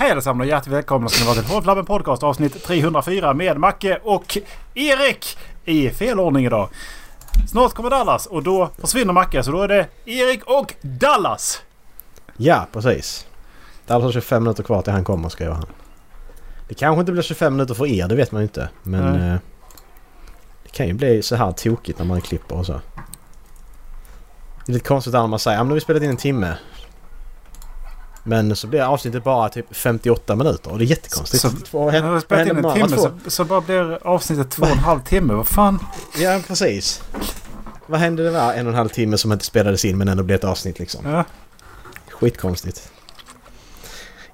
Hej allesammans och hjärtligt välkomna ska ni vara till Hårdlabben podcast avsnitt 304 med Macke och Erik i fel ordning idag. Snart kommer Dallas och då försvinner Macke, så då är det Erik och Dallas. Ja, precis. Dallas har 25 minuter kvar till han kommer, ska jag ha. Det kanske inte blir 25 minuter för er, det vet man inte. Men det kan ju bli så här tokigt när man klipper och så. Det är lite konstigt när man säger, men nu har vi spelat in en timme. Men så blir avsnittet bara typ 58 minuter och det är jättekonstigt. Så bara blir avsnittet 2,5 timmar, vad fan? Ja, precis. Vad hände det var 1,5 timme som inte spelades in men ändå blev ett avsnitt liksom. Ja. Skitkonstigt.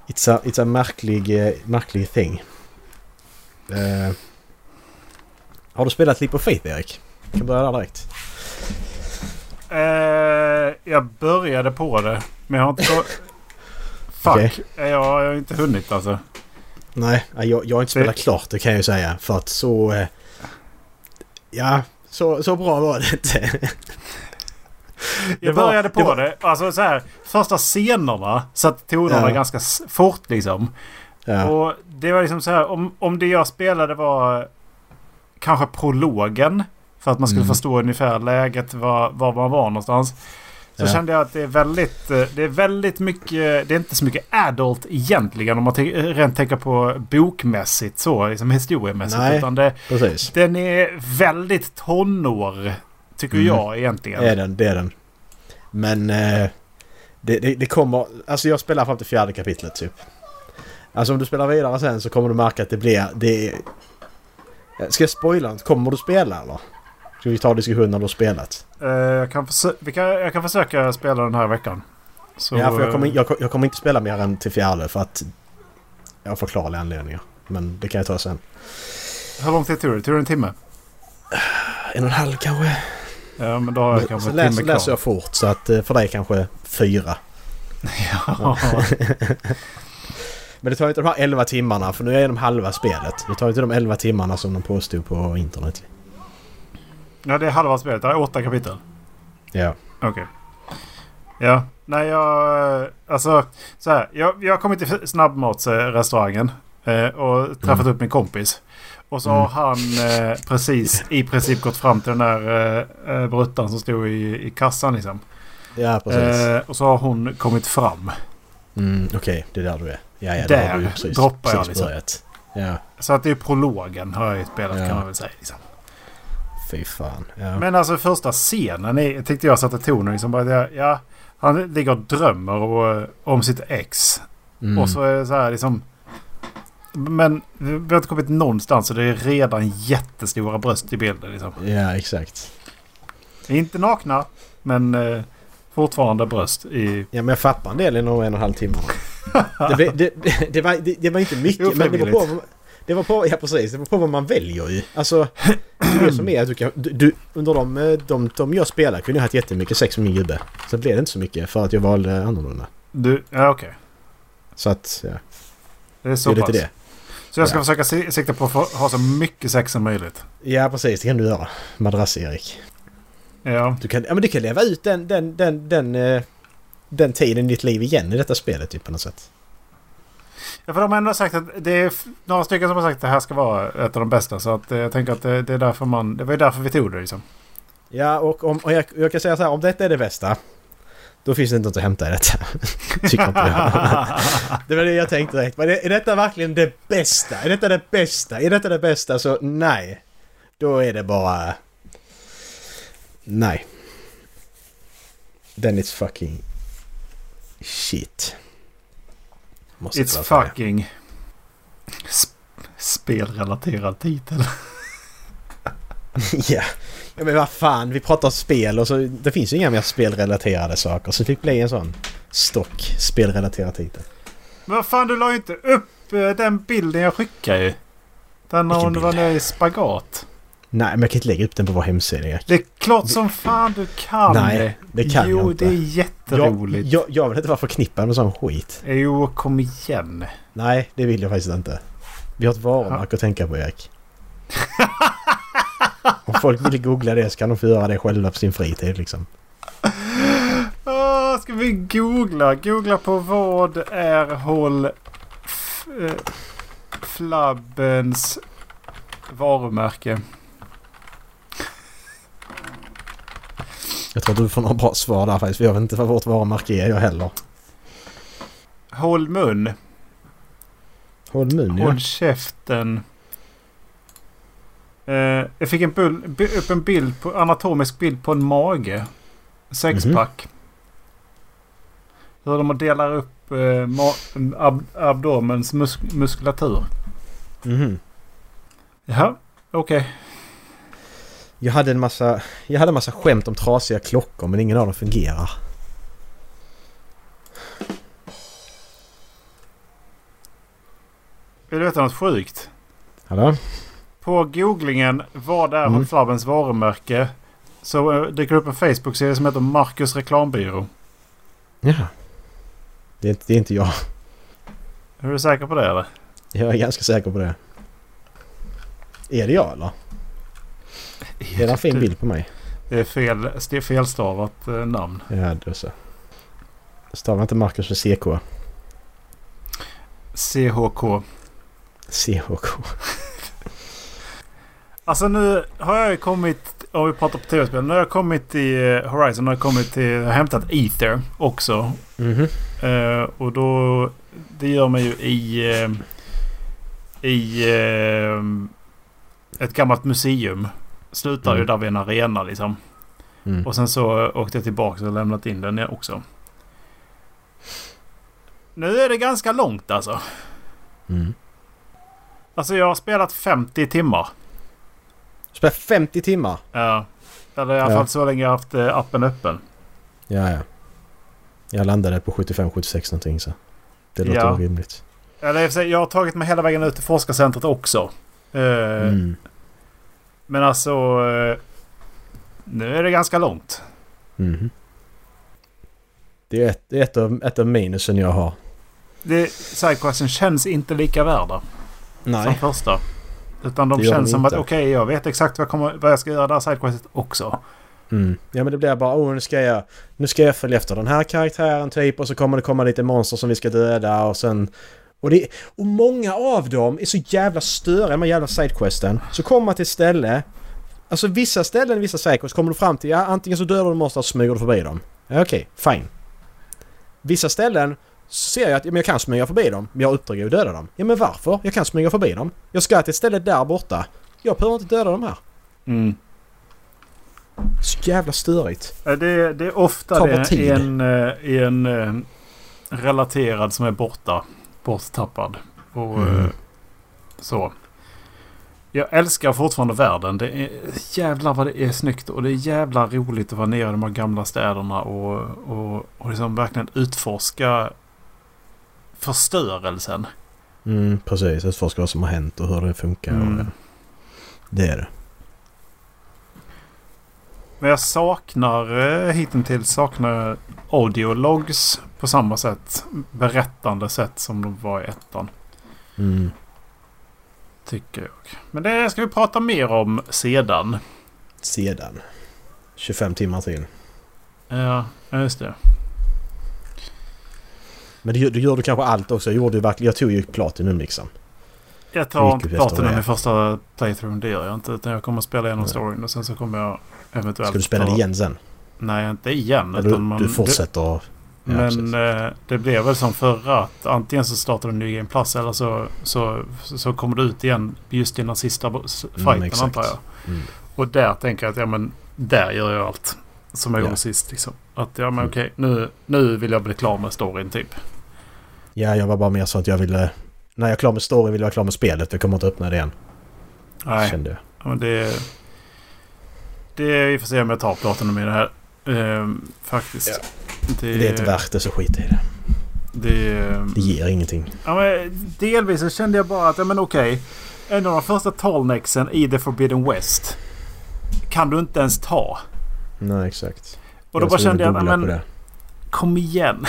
It's a märklig thing. Har du spelat Lip of Faith, Erik? Kan börja där direkt. Jag började på det, men jag har inte Fuck, okay. Jag har inte hunnit alltså. Nej, jag har inte spelat klart, det kan jag ju säga. För att så... Ja, så bra var det inte. Jag började på det. Alltså så här, första scenerna satt tonerna ganska fort liksom. Ja. Och det var liksom så här, om det jag spelade var kanske prologen. För att man skulle förstå ungefär läget, var man var någonstans. Så kände jag att det är väldigt mycket, det är inte så mycket adult egentligen om man rent tänker på bokmässigt så, liksom historiemässigt. Nej, utan den är väldigt tonår tycker jag egentligen. Det är den. Men det kommer, alltså jag spelar fram till 4:e kapitlet typ. Alltså om du spelar vidare sen så kommer du märka att det blir. Ska jag spoila? Kommer du spela eller? Ska vi ta diskussionen när du har spelat? Jag kan försöka spela den här veckan. Så... Ja, för jag kommer inte spela mer än till 4:e för att jag har förklarliga anledningar. Men det kan jag ta sen. Hur långt är turen? Tur en timme? 1,5 kanske. Ja, men då har jag kanske en timme kvar. Läser jag fort så att för dig kanske 4. Ja. Men det tar inte de här 11 timmarna för nu är de halva spelet. Det tar inte de 11 timmarna som de påstod på internet. Ja, det är halva spelet. Det är 8 kapitel. Ja. Okej. Okay. Ja. Nej, jag... Alltså, så här. Jag kom till snabbmatsrestaurangen och träffat upp min kompis. Och så har han i princip gått fram till den där bruttan som stod i kassan liksom. Ja, precis. Och så har hon kommit fram. Mm, okej. Det är där du är. Ja, där du precis, droppar jag liksom. Ja. Så att det är prologen har jag ju spelat kan man väl säga liksom. Fan, ja. Men alltså första scenen tyckte jag satte tonen liksom bara, ja, han ligger och drömmer om sitt ex och så är det så här liksom, men vi har inte kommit någonstans och det är redan jättestora bröst i bilden liksom. Ja, exakt. Inte nakna men fortfarande bröst i... Ja, men jag fattar en del i nog 1,5 timme. det var inte mycket, men det var på, ja precis, det var på vad man väljer ju. Alltså, det som är att du under de jag spelar kunde jag ha haft jättemycket sex med min gubbe. Så det blev inte så mycket för att jag valde annorlunda. Ja, okej. Okay. Så att, ja. Det är så pass. Det. Så jag ska försöka sikta på att ha så mycket sex som möjligt. Ja, precis, det kan du göra. Madrass, Erik. Ja. Du kan leva ut den tiden i ditt liv igen i detta spelet typ på något sätt. Ja, för de har ändå sagt att det är några stycken som har sagt att det här ska vara ett av de bästa, så att jag tänker att det är därför det var ju därför vi tog det liksom. Ja, och jag kan säga så här, om detta är det bästa då finns det inte något att hämta i detta. Tycker inte jag. Det var det jag tänkte direkt. Men är detta verkligen det bästa? Är detta det bästa? Är detta det bästa? Så nej. Då är det bara nej. Then it's fucking shit. It's fucking spelrelaterad titel. Yeah. Ja, men vad fan, vi pratar spel och så det finns ju inga mer spelrelaterade saker, så fick bli en sån stock spelrelaterad titel. Men vad fan, du la ju inte upp den bilden jag skickade ju. Den när hon var nere i spagat. Nej, men jag kan inte lägga upp den på vår hemsida. Det är klart som fan du kan. Nej, det kan jag inte. Jo, det är jätteroligt. Jag vill inte vara förknippad med sån skit. Jo, kom igen. Nej, det vill jag faktiskt inte. Vi har ett varumärke att tänka på, Erik. Om folk vill googla det så kan de få göra det själva på sin fritid, liksom. Ska vi googla? Googla på vad är håll Flabbens varumärke. Jag tror att du får några bra svar där faktiskt. För jag vet inte vad vårt varumärke är jag heller. Håll mun. Håll mun, ja. Håll käften. Jag fick upp en bild på, anatomisk bild på en mage. Sexpack. Hur de delar upp abdomens muskulatur. Mm-hmm. Ja, okej. Okay. Jag hade en massa skämt om trasiga klockor, men ingen av dem fungerar. Vill du veta något sjukt? Hallå? På googlingen vad är Flabbens varumärke, så dyker upp en Facebook-serie som heter Marcus Reklambyrå. Ja. Det är inte jag. Är du säker på det eller? Jag är ganska säker på det. Är det jag eller? Det är en fin bild på mig. Det är felstavat namn. Ja, det är så. Stavar inte Markus för CK? CHK. CHK. Alltså nu har jag kommit, om vi pratar på tv-spel, nu har jag kommit i Horizon, nu har jag kommit till, hämtat Aether också. Och då, det gör man ju i ett gammalt museum. Slutar ju där vid en arena liksom. Och sen så åkte jag tillbaka och lämnat in den också. Nu är det ganska långt alltså. Alltså jag har spelat 50 timmar. Spelat 50 timmar? Ja. Eller i alla fall så länge jag har haft appen öppen. Ja. Jag landade på 75-76 någonting så. Det låter orimligt. Eller jag har tagit mig hela vägen ut till forskarcentret också. Men alltså nu är det ganska långt. Det är ett av minusen jag har. Sidequesten känns inte lika värda. Nej. Som första. Utan de känns som inte. Att okej, jag vet exakt vad jag ska göra där sidequestet också. Ja men det blir bara nu ska jag följa efter den här karaktären typ, och så kommer det komma lite monster som vi ska döda och sen. Och många av dem är så jävla större, de här jävla sidequesten. Så kommer man till ställe, alltså vissa ställen, vissa sidequests kommer du fram till, antingen så dör du monster och smyger du förbi dem. Ja, okej, fine. Vissa ställen ser jag att jag kan smyga förbi dem, men jag uppdrag att döda dem. Ja men varför? Jag kan smyga förbi dem. Jag ska till ett ställe där borta. Jag behöver inte döda dem här. Så jävla störigt. Det är ofta det en relaterad som är borttappad och så. Jag älskar fortfarande världen. Det är jävlar vad det är snyggt, och det är jävla roligt att vara nere i de här gamla städerna och liksom verkligen utforska förstörelsen. Precis, utforska vad som har hänt och hur det funkar. Det är det. Men jag hittills saknar audiologs på samma sätt, berättande sätt som de var i ettan. Tycker jag. Men det ska vi prata mer om sedan. 25 timmar till. Ja, just det. Men det gör du kanske allt också. Jag tog ju platinum liksom. Jag tar inte platinum i första playthrough, det gör jag inte, utan jag kommer att spela igenom storyn och sen så kommer jag eventuellt. Ska du spela det igen sen? Nej, inte igen. Utan du fortsätter. Men det blev väl som förra, att antingen så startar du en ny gameplats eller så kommer du ut igen just innan sista fighten, antar jag. Och där tänker jag att där gör jag allt som jag gjorde sist liksom. Att okej, nu vill jag bli klar med storyn typ. Ja, jag var bara mer så att jag ville, när jag är klar med storyn vill jag vara klar med spelet. Jag kommer inte öppna det igen. Nej, kände jag. Ja, men det vi får se om jag tar platinum i det här. Faktiskt. Ja. Det är inte värt det, så skit i det. Det ger ingenting. Ja, men delvis så kände jag bara att en av de första tallnexen i The Forbidden West kan du inte ens ta. Nej, exakt. Och då bara kände jag kom igen.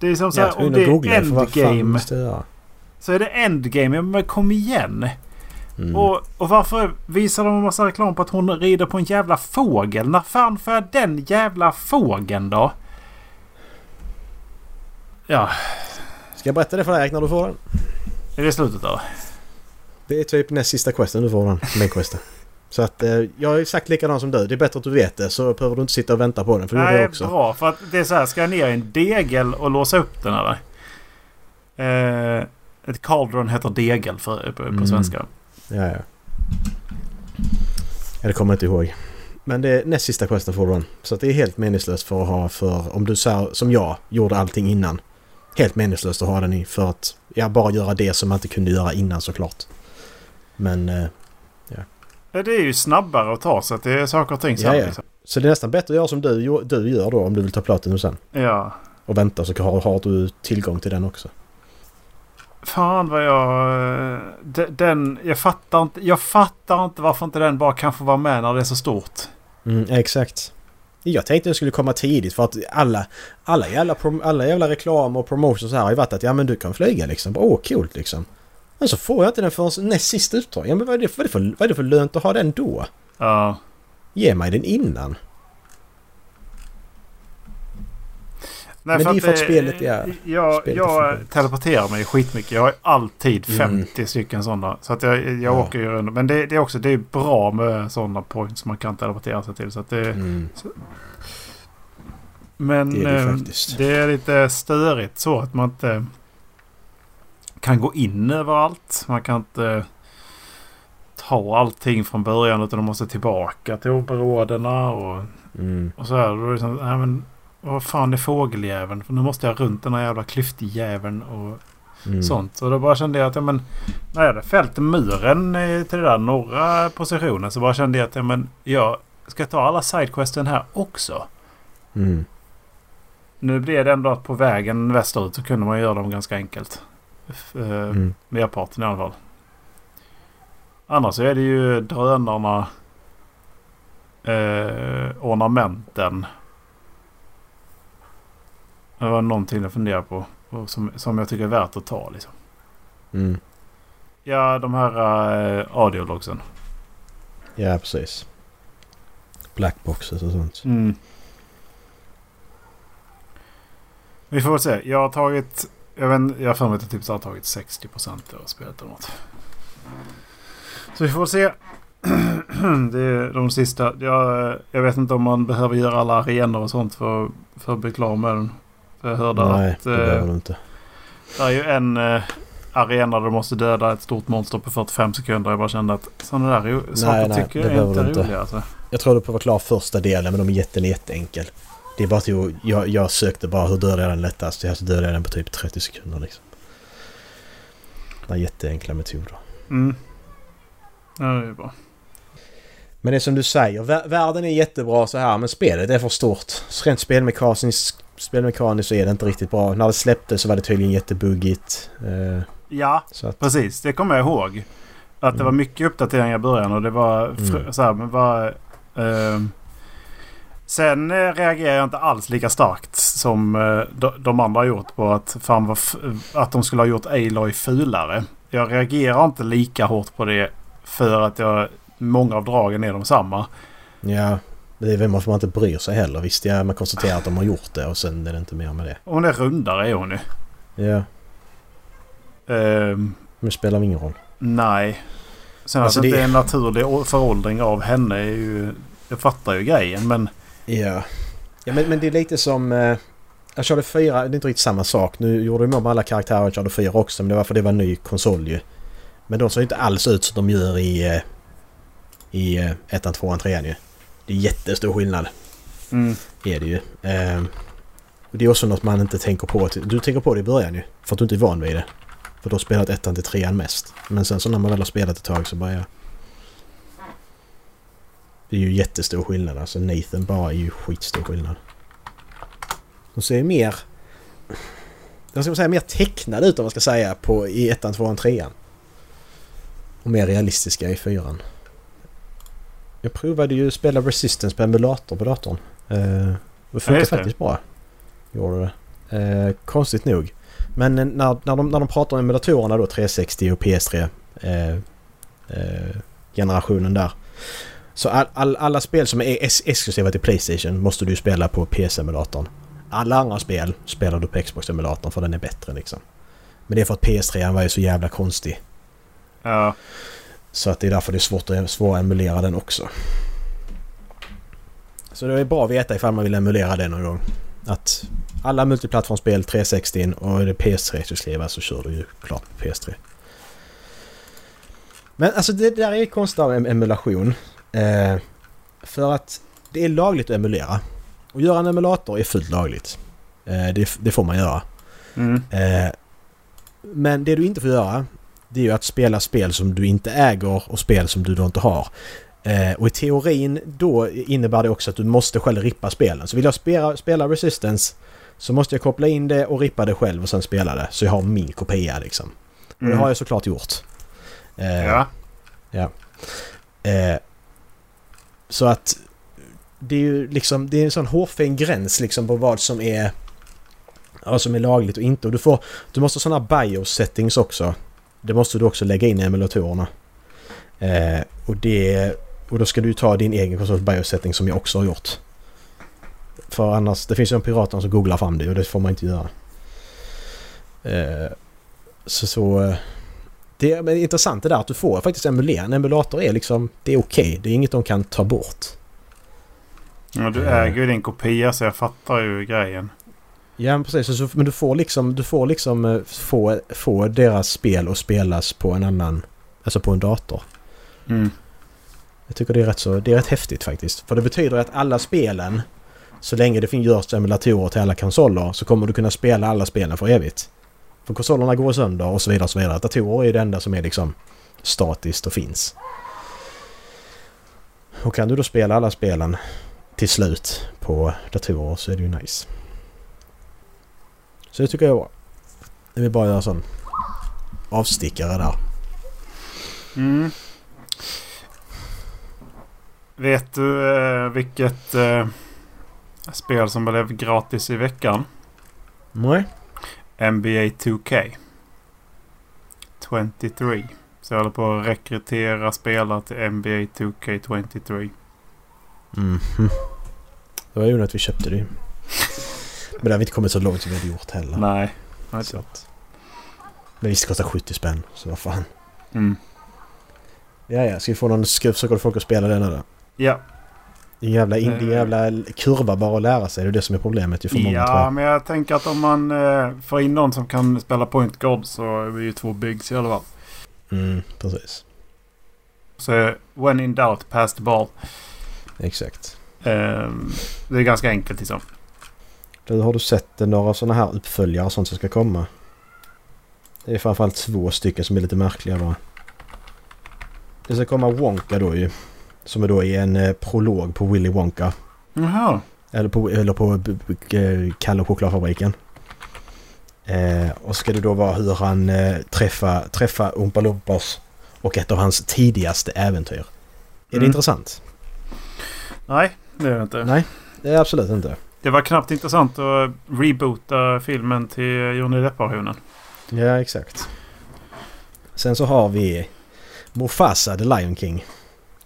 Det är som så här, om det är endgame så är det endgame, men kom igen. Och varför visar de en massa reklam på att hon rider på en jävla fågel? När fan för den jävla fågeln då? Ja. Ska jag berätta det för dig när du får den? Är det slutet då? Det är typ näst sista questen du får den. Main questen. Så att jag är exakt likadan som du. Det är bättre att du vet det, så behöver du inte sitta och vänta på den. För nej, det är också bra. För att det är så här, ska jag ner i en degel och låsa upp den här? Ett cauldron heter degel på svenska. Ja. Det kommer inte ihåg. Men det är näst sista questen får den. Så att det är helt meningslöst för att ha för... Om du så, som jag gjorde allting innan. Helt meningslöst att ha den i för att jag bara göra det som man inte kunde göra innan såklart. Men... ja. Det är ju snabbare att ta så att det är saker och ting så. Ja. Så det är nästan bättre att göra som du gör då om du vill ta platinum sen. Ja. Och vänta så har du tillgång till den också. Fan vad jag... Jag fattar inte varför inte den bara kan få vara med när det är så stort. Mm, exakt. Jag tänkte att den skulle komma tidigt för att alla jävla reklam och promotions här har ju varit att ja men du kan flyga liksom. Åh, kul liksom. Men så får jag inte den för näst sista uttag. Ja, men vad är det för lönt att ha den då? Ja. Ge mig den innan. Nej, men för det är ju för att spelet är... Jag teleporterar mig skitmycket. Jag har alltid 50 stycken sådana. Så att jag åker ju runt. Men det är också det är bra med sådana points som man kan teleportera sig till. Så att det, så... Men det är lite störigt så att man inte kan gå in överallt. Man kan inte ta allting från början utan de måste tillbaka till områdena och så här. Då är det sånt, nej, men vad fan är fågeljäveln? För nu måste jag runt den här jävla klyftjäveln och sånt. Så då bara kände jag att ja, men, när jag hade fällt muren till den där norra positionen så bara kände jag att ja, men, jag ska ta alla sidequesten här också. Nu blev det ändå att på vägen västerut så kunde man göra dem ganska enkelt. Merparten i alla fall. Annars så är det ju drönarna, ornamenten. Det var någonting jag funderar på som jag tycker är värt att ta liksom. Ja, de här audiologsen. Ja, precis. Blackboxes och sånt. Vi får se. Jag har tagit... Jag får inte typ så har tagit 60% av spelet eller något. Så vi får se. Det är de sista. Jag vet inte om man behöver göra alla arenor och sånt för att bli klar med den. Jag hörde att det inte. Det är ju en arena där du måste döda ett stort monster på 45 sekunder. Jag bara kände att sådana där saker tycker jag är inte roliga. Alltså. Jag tror du på att vara klar första delen, men de är jätteenkel. Det är bara att jag sökte bara hur dödar jag den lättast. Jag dödade den på typ 30 sekunder liksom. Det är jätteenkla metoder. Ja, det är bra. Men det är som du säger, världen är jättebra så här, men spelet är för stort. Rent spelmekaniskt så är det inte riktigt bra. När det släpptes så var det tydligen jättebuggigt. Ja, så att... precis. Det kommer jag ihåg. Att det var mycket uppdateringar i början och det var så här, men var... Sen reagerar jag inte alls lika starkt som de andra har gjort på att, fan var att de skulle ha gjort Aloy fulare. Jag reagerar inte lika hårt på det för att många av dragen är de samma. Ja, det är väl man inte bryr sig heller. Visst, ja, man konstaterar att de har gjort det och sen är det inte mer med det. Hon är rundare är hon nu. Ja. Men det spelar ingen roll. Nej. Sen alltså, att det inte är en naturlig föråldring av henne är ju... Jag fattar ju grejen, men... Ja, men det är lite som... jag körde 4, det är inte riktigt samma sak. Nu gjorde de om alla karaktärer och körde 4 också, men det var för det var en ny konsol ju. Men de ser inte alls ut som de gör i 1, 2, 3 ju. Det är jättestor skillnad. Är det ju. Det är också något man inte tänker på. Du tänker på det i början ju, för att du inte är van vid det. För du har spelat 1 till 3 mest. Men sen så när man väl har spelat ett tag så bara... Ja. Det är ju jättestor skillnad. Alltså Nathan bara är ju skitstor skillnad. De ser mer... Jag ska säga mer tecknade ut om man ska säga på i 1, 2 och 3. Och mer realistiska i 4. Jag provade ju att spela Resistance på emulator på datorn. Det funkar faktiskt bra. Gjorde det. Konstigt nog. Men när de pratar om emulatorerna då 360 och PS3 generationen där. Så alla spel som är exklusiva till PlayStation måste du spela på PS-emulatorn. Alla andra spel spelar du på Xbox-emulatorn för den är bättre liksom. Men det är för att PS3 var ju så jävla konstig. Ja. Så att det är därför det är svårt att emulera den också. Så det är bra att veta ifall man vill emulera den någon gång. Att alla multiplattformspel 360 och det PS3 du skriver så kör du ju klart på PS3. Men alltså det där är konstigt med emulation. För att det är lagligt att emulera. Och göra en emulator är fullt lagligt. Det får man göra. Mm. Men det du inte får göra, det är ju att spela spel som du inte äger och spel som du då inte har. Och i teorin då innebär det också att du måste själv rippa spelen. Så vill jag spela Resistance så måste jag koppla in det och rippa det själv och sen spela det. Så jag har min kopia liksom. Och det har jag såklart gjort. Ja. Så att det är ju liksom, det är en sån hårfin gräns liksom på vad som är, ja, som är lagligt och inte. Och du måste ha sådana BIOS-settings också. Det måste du också lägga in i emulatorerna. Och då ska du ta din egen konsols BIOS-setting som jag också har gjort. För annars, det finns ju en pirater som googlar fram det och det får man inte göra. Men det är intressant det där att du får faktiskt emulera. En emulator är liksom, det är okej. Det är inget de kan ta bort. Ja, du äger ju din kopia så jag fattar ju grejen. Ja, men precis. Så, men du får deras spel och spelas på en annan, alltså på en dator. Mm. Jag tycker det är rätt häftigt faktiskt. För det betyder att alla spelen, så länge det finns emulatorer till alla konsoler, så kommer du kunna spela alla spelen för evigt. För konsolerna går sönder och så vidare och så vidare. Datorer är det enda som är liksom statiskt och finns. Och kan du då spela alla spelen till slut på datorer så är det ju nice. Så det tycker jag var. Det vill bara göra sån avstickare där. Mm. Vet du vilket spel som blev gratis i veckan? Nej. NBA 2K 23. Så jag håller på att rekrytera spelare till NBA 2K 23. Mm. Det var ju att vi köpte det. Men det har vi inte kommit så långt som vi hade gjort heller. Nej. Så att, men visst kostar 70 spänn, så vad fan. Mm. Ja, ska vi få någon försöka folk att spela den här då? Ja. Det är en jävla kurva bara att lära sig. Det är det som är problemet ju för många, tror jag. Ja, men jag tänker att om man får in någon som kan spela point guard så är det ju två byggs i alla fall. Mm, precis. Så when in doubt, pass the ball. Exakt. Det är ganska enkelt liksom. Har du sett några sådana här uppföljare och sånt som ska komma? Det är framförallt två stycken som är lite märkliga då. Det ska komma Wonka då ju. Som är då i en prolog på Willy Wonka. Jaha. Eller på Kalle och Chokladfabriken. Och ska det då vara hur han träffar Oompa Loompas och ett av hans tidigaste äventyr. Är det intressant? Nej, det är det inte. Nej, det är absolut inte. Det var knappt intressant att reboota filmen till Johnny Depp-versionen. Ja, exakt. Sen så har vi Mufasa, The Lion King.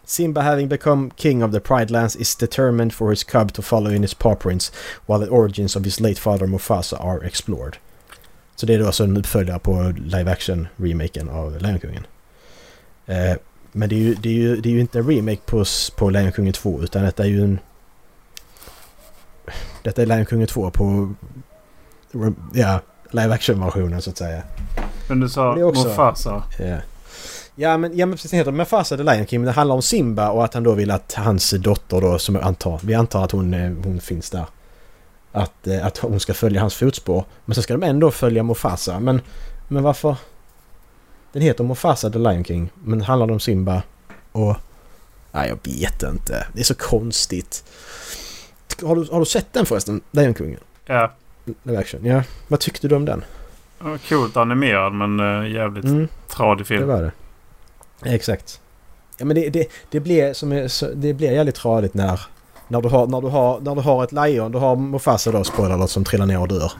Simba, having become king of the Pride Lands, is determined for his cub to follow in his paw prints while the origins of his late father Mufasa are explored. Så det är då alltså en uppföljare på live-action-remaken av Lejonkungen. Men det är ju inte en remake på Lejonkungen 2, utan detta är ju en... Detta är Lejonkungen 2 på live-action-versionen så att säga. Men du sa också, Mufasa. Yeah. Ja men precis, heter Mufasa The Lion King, men det handlar om Simba och att han då vill att hans dotter då, som vi antar att hon finns där, att hon ska följa hans fotspår, men så ska de ändå följa Mufasa. Men varför? Den heter Mufasa The Lion King, men handlar om Simba och... Nej, jag vet inte. Det är så konstigt. Har du sett den förresten? Lejonkungen? Ja. Ja. Vad tyckte du om den? Coolt animerad, men jävligt tradig film. Det var det. Exakt. Ja, men det blir jävligt tradigt när du har ett lejon, du har Mufasa då, spoiler, som trillar ner och dör.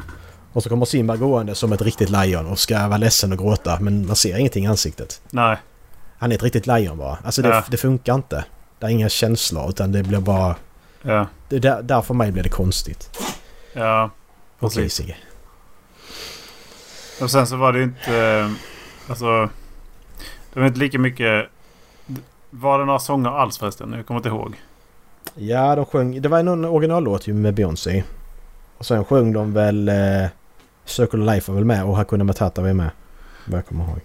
Och så kommer Simba gående som ett riktigt lejon och ska vara ledsen och gråta, men man ser ingenting i ansiktet. Nej. Han är ett riktigt lejon bara. Alltså det funkar inte. Det är inga känslor, utan det blir bara... Ja. Det där för mig blir det konstigt. Ja. Okej, Sigge. Och sen så var det ju inte, alltså, det var inte lika mycket, var det några sånger alls förresten? Jag kommer inte ihåg. Ja, de sjöng, det var en originallåt ju med Beyoncé. Och sen sjöng de väl Circle of Life var väl med och Hakuna Matata var med. Jag kommer ihåg.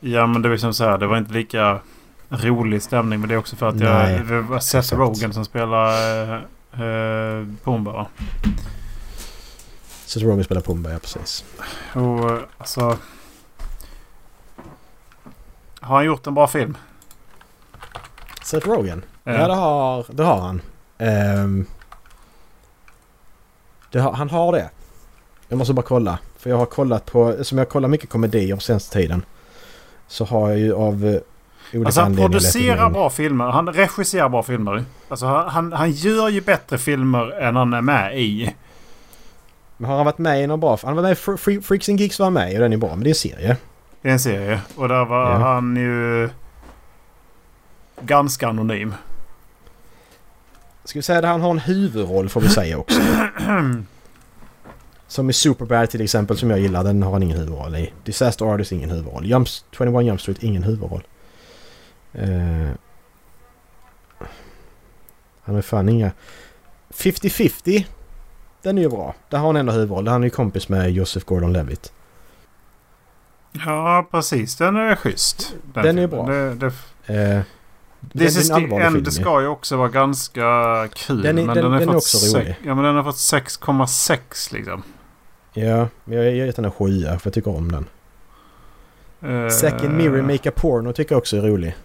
Ja, men det var liksom så här, det var inte lika rolig stämning, men det är också för att det var Seth Rogen som spelade Pumbaa. Seth Rogen spelar Pumbaa, ja precis. Och alltså, har han gjort en bra film? Seth Rogen? Ja, det har han. Han har det. Jag måste bara kolla. För jag har kollat på, som jag kollar mycket komedi om senaste tiden, så har jag ju av olika, alltså han producerar bra filmer. Han regisserar bra filmer. Alltså han gör ju bättre filmer än han är med i. Men har han varit med i någon bra? Han var med i Freaks and Geeks, var med och den är bra. Men det är en serie. Det är en serie. Och där var han ju ganska anonym. Ska vi säga att han har en huvudroll, får vi säga också. Som i Superbad till exempel, som jag gillar, den har han ingen huvudroll i. Disaster Artist, ingen huvudroll. 21 Jump Street, ingen huvudroll. Han har fan inga. 50-50, den är ju bra. Där har han ändå huvudroll. Där han är ju kompis med Joseph Gordon-Levitt. Ja, precis. Den är schysst. Den är bra. Det ska ju också vara ganska kul. Den har fått 6,6 liksom. Ja, men jag ger den en 7 för jag tycker om den. Second Mirror Make a Porno tycker jag också är rolig.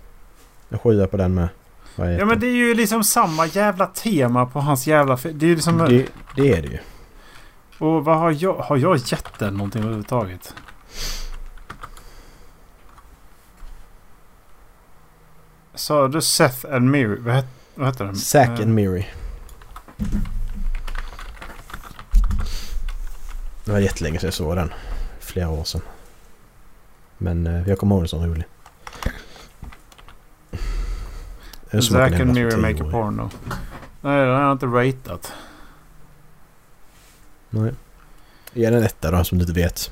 En 7 på den med. Ja, men det är ju liksom samma jävla tema på hans jävla... Det är ju liksom... det är det ju. Och vad har jag gett den någonting överhuvudtaget? Så du Seth and Miri, vad heter den? Zack and Miri. Det var jättelänge sedan jag såg den. Flera år sedan. Men jag kommer ihåg det som rolig. Zack and Miri make a porno. Nej, den har jag inte ratat. Nej. Är den etta då, som du inte vet?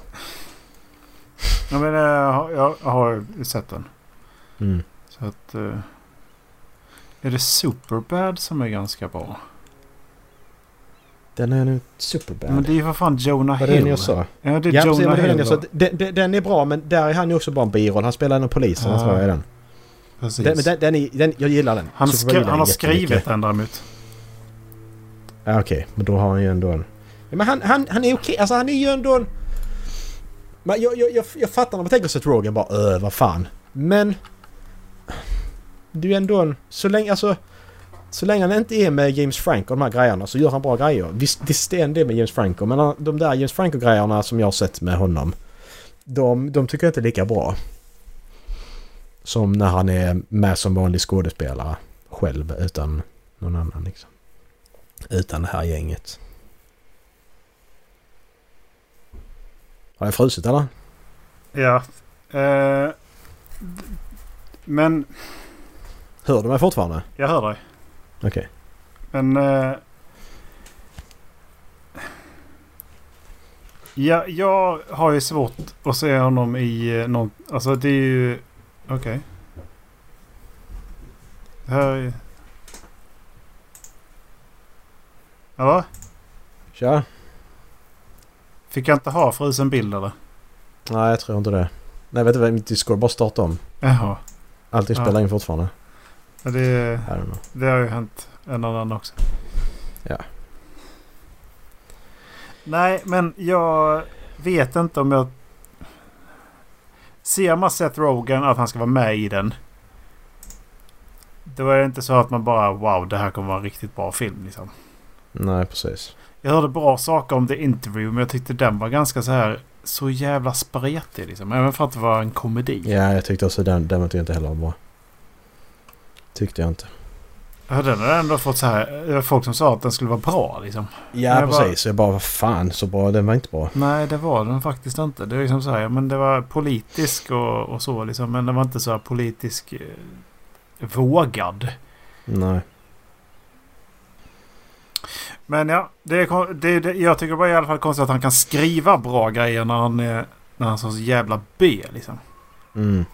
Ja, men jag har sett den. Mm. Att, är det Superbad som är ganska bra? Den är nu Superbad. Men det är ju för fan Jonah Hill. Vad är det jag sa? Ja, det är Jonah Hill. Den är bra, men där är han ju också bara en biroll. Han spelar en polis, jag tror jag är den. Precis. Den jag gillar den. Han har skrivit den däremot. Ja, okej. Men då har han ju ändå en... Ja, men han är okej. Alltså, han är ju ändå en... Men jag fattar när man tänker sig att Rogan bara, vad fan. Men... Du är ändå en, så länge han inte är med James Franco och de här grejerna, så gör han bra grejer. Visst är en del med James Franco, men de där James Franco-grejerna som jag har sett med honom, de tycker jag inte är lika bra som när han är med som vanlig skådespelare själv, utan någon annan liksom. Utan det här gänget. Har jag frusit eller? Ja. Men... Hör du mig fortfarande? Jag hör dig. Okej. Men... jag har ju svårt att se honom i någon... Alltså det är ju... Okej. Det här är... Ja. Tja. Fick jag inte ha frusen bild eller? Nej, jag tror inte det. Nej, vet du vad? Mitt Discord bara starta om. Jaha. Alltid spelar in fortfarande. Ja, det har ju hänt en annan också. Ja. Nej, men jag vet inte om jag... Ser man Seth Rogen att han ska vara med i den, det var inte så att man bara, wow, det här kommer vara en riktigt bra film liksom. Nej, precis. Jag hörde bra saker om The Interview, men jag tyckte den var ganska så här, så jävla spretig liksom. Även för att det var en komedi. Ja, jag tyckte också den var inte heller bra. Tyckte jag inte. Ja, den har ändå fått så här, folk som sa att den skulle vara bra liksom. Ja, jag precis. Bara, jag bara, vad fan, så bra, den var inte bra. Nej, det var den faktiskt inte. Det är liksom så här, men det var politisk och så liksom, men det var inte så här politisk vågad. Nej. Men ja, det, jag tycker bara i alla fall konstigt att han kan skriva bra grejer när han så jävla B liksom. Mm.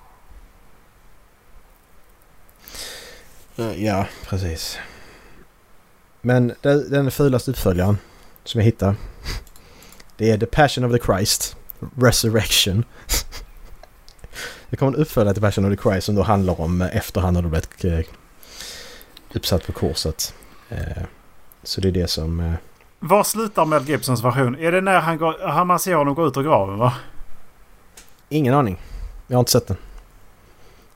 Ja, precis. Men den fulaste uppföljaren som jag hittar, det är The Passion of the Christ Resurrection. Det kommer en uppföljare till Passion of the Christ som då handlar om efter han har blivit uppsatt på korset. Så det är det som... Var slutar Mel Gibsons version? Är det när man ser honom gå ut ur graven, va? Ingen aning. Jag har inte sett den.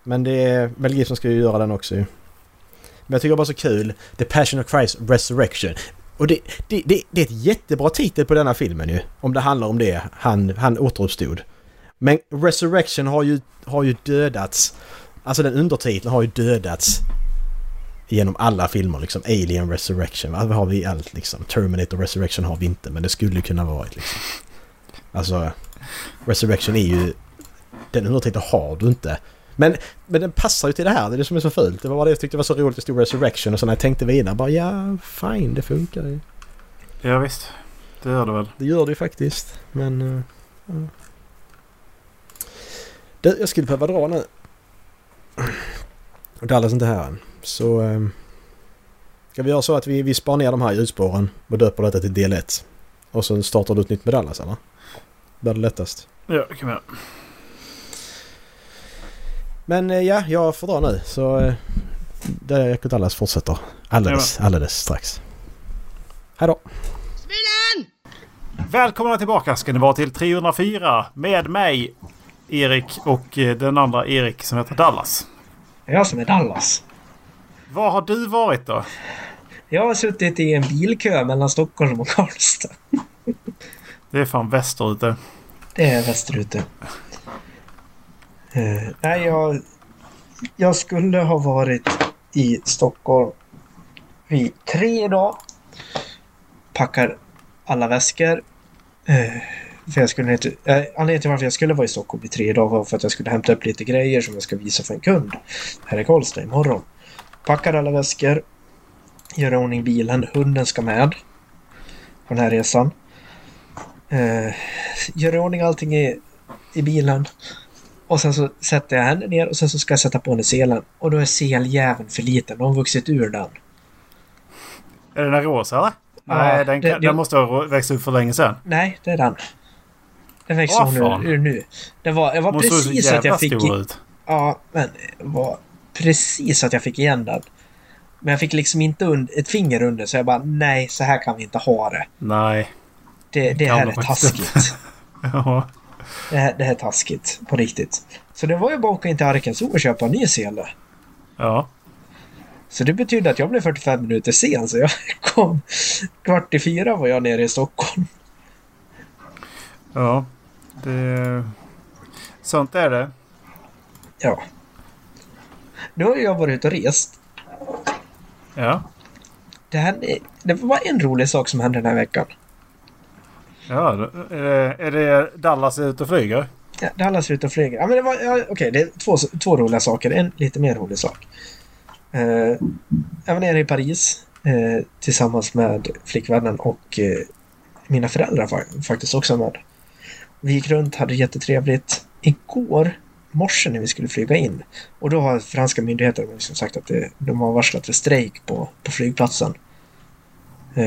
Men det är Mel Gibson ska ju göra den också ju. Men jag tycker det var så kul. The Passion of Christ Resurrection. Och det är ett jättebra titel på denna filmen ju. Om det handlar om det. Han återuppstod. Men Resurrection har ju dödats. Alltså den undertiteln har ju dödats genom alla filmer liksom. Alien Resurrection. Alltså, har vi allt liksom. Terminator Resurrection har vi inte. Men det skulle kunna vara ett liksom. Alltså Resurrection är ju... Den undertiteln har du inte. Men den passar ju till det här. Det är det som är så fult. Det var det jag tyckte var så roligt att stå Resurrection. Och så när jag tänkte vidare. Bara ja, fine, det funkar ju. Ja visst. Det gör det väl. Det gör det ju faktiskt. Men... Det, jag skulle behöva dra nu. Och det är alldeles inte här. Så... ska vi göra så att vi spar ner de här ljudspåren. Och döper detta till del 1. Och så startar du ett nytt med Dallas, eller? Det är det lättast. Ja, det kan jag. Men ja, jag får dra nu. Så där jag Dallas fortsätter. Alldeles strax. Hej då. Smilen! Välkomna tillbaka ska ni vara till 304 med mig, Erik, och den andra Erik som heter Dallas. Jag som är Dallas. Var har du varit då? Jag har suttit i en bilkö mellan Stockholm och Karlstad. Det är fan västerute. Det är västerute. Nej, jag skulle ha varit i Stockholm vid 3 idag. Packar alla väskor. För jag skulle inte, anledningen till varför jag skulle vara i Stockholm vid 3 idag var för att jag skulle hämta upp lite grejer som jag ska visa för en kund här i Karlstad imorgon. Packar alla väskor. Gör i ordning bilen. Hunden ska med på den här resan. Gör i ordning allting i bilen. Och sen så sätter jag henne ner och sen så ska jag sätta på henne selen. Och då är seljäveln för liten. De har vuxit ur den. Är den här rosa eller? Ja, nej, den måste ha växt upp för länge sedan. Nej, det är den. Den växer ur nu. Det var precis att jag fick... Ja, men det var precis att jag fick igen den. Men jag fick liksom inte ett finger under. Så jag bara, nej, så här kan vi inte ha det. Nej. Det här är taskigt. Ja. Det här är taskigt, på riktigt. Så det var ju bara att åka in till Arkansas och köpa en ny sele. Ja. Så det betyder att jag blev 45 minuter sen. Så jag kom 3:45 var jag nere i Stockholm. Ja. Sånt är det. Ja. Nu har jag varit ute och rest. Ja. Det var en rolig sak som hände den här veckan. Ja, är det Dallas ut och flyger? Ja, Dallas ut och flyger. Ja, men det var okej, det är två roliga saker. En lite mer rolig sak. Jag var nere i Paris tillsammans med flickvännen och mina föräldrar faktiskt också med. Vi gick runt, hade jättetrevligt. Igår morse när vi skulle flyga in. Och då har franska myndigheter liksom sagt att de har varslat en strejk på flygplatsen. Ja.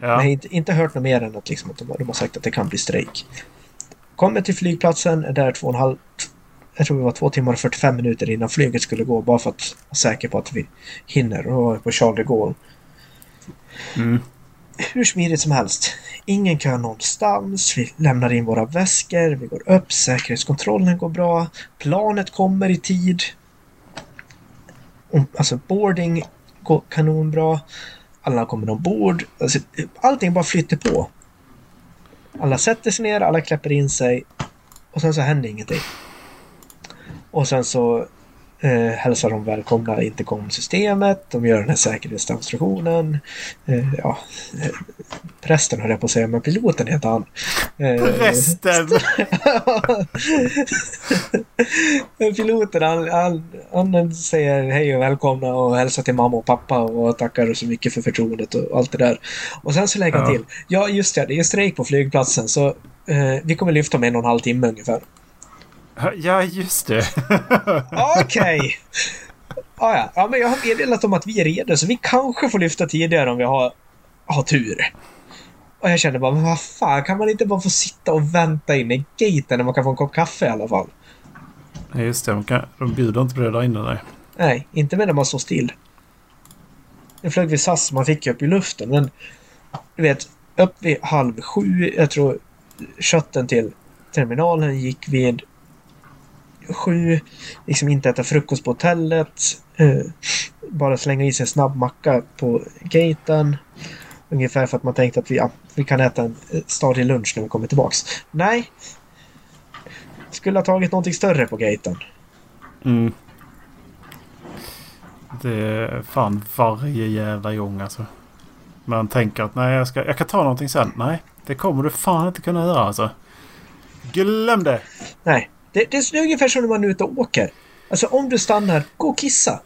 Jag har inte hört något mer än att, liksom, att de har sagt att det kan bli strejk. Kommer till flygplatsen är där 2,5, jag tror det var 2 timmar och 45 minuter innan flyget skulle gå, bara för att vara säker på att vi hinner. Och var på Charles de Gaulle. Mm. Hur smidigt som helst. Ingen kö någonstans. Vi lämnar in våra väskor. Vi går upp, säkerhetskontrollen går bra. Planet kommer i tid. Alltså boarding går kanonbra. Alla kommer ombord. Alltså, allting bara flyter på. Alla sätter sig ner. Alla kläpper in sig. Och sen så händer ingenting. Och sen så hälsar de välkomna intercom-systemet, de gör den här säkerhetsdemonstrationen, ja, prästen höll jag på att säga, men piloten heter han. Prästen! Piloten, han säger hej och välkomna och hälsar till mamma och pappa och tackar så mycket för förtroendet och allt det där. Och sen så lägger han till, ja just det, det är strejk på flygplatsen så vi kommer lyfta om 1,5 timme ungefär. Ja, just det. Okej. Okay. Ah, ja. Ja, men jag har meddelat om att vi är redo, så vi kanske får lyfta tidigare om vi har tur. Och jag kände bara, men vad fan, kan man inte bara få sitta och vänta in i gaten när man kan få en kopp kaffe i alla fall? Ja, just det. De bjuder inte bröda inne, nej. Nej, inte med när man står still. Det flög vid SAS, man fick upp i luften, men du vet, upp vid 6:30, jag tror, kötten till terminalen gick vid 7, liksom inte äta frukost på hotellet, bara slänga i sig en snabb macka på gaten ungefär för att man tänkte att vi kan äta en stadig lunch när vi kommer tillbaks. Nej, skulle ha tagit någonting större på gaten. Mm. Det är fan varje jävla gång alltså. Man tänker att nej, jag kan ta någonting sen. Nej, det kommer du fan inte kunna göra alltså. Glöm det! Nej. Det är ungefär som när man är ute och åker. Alltså om du stannar, gå och kissa.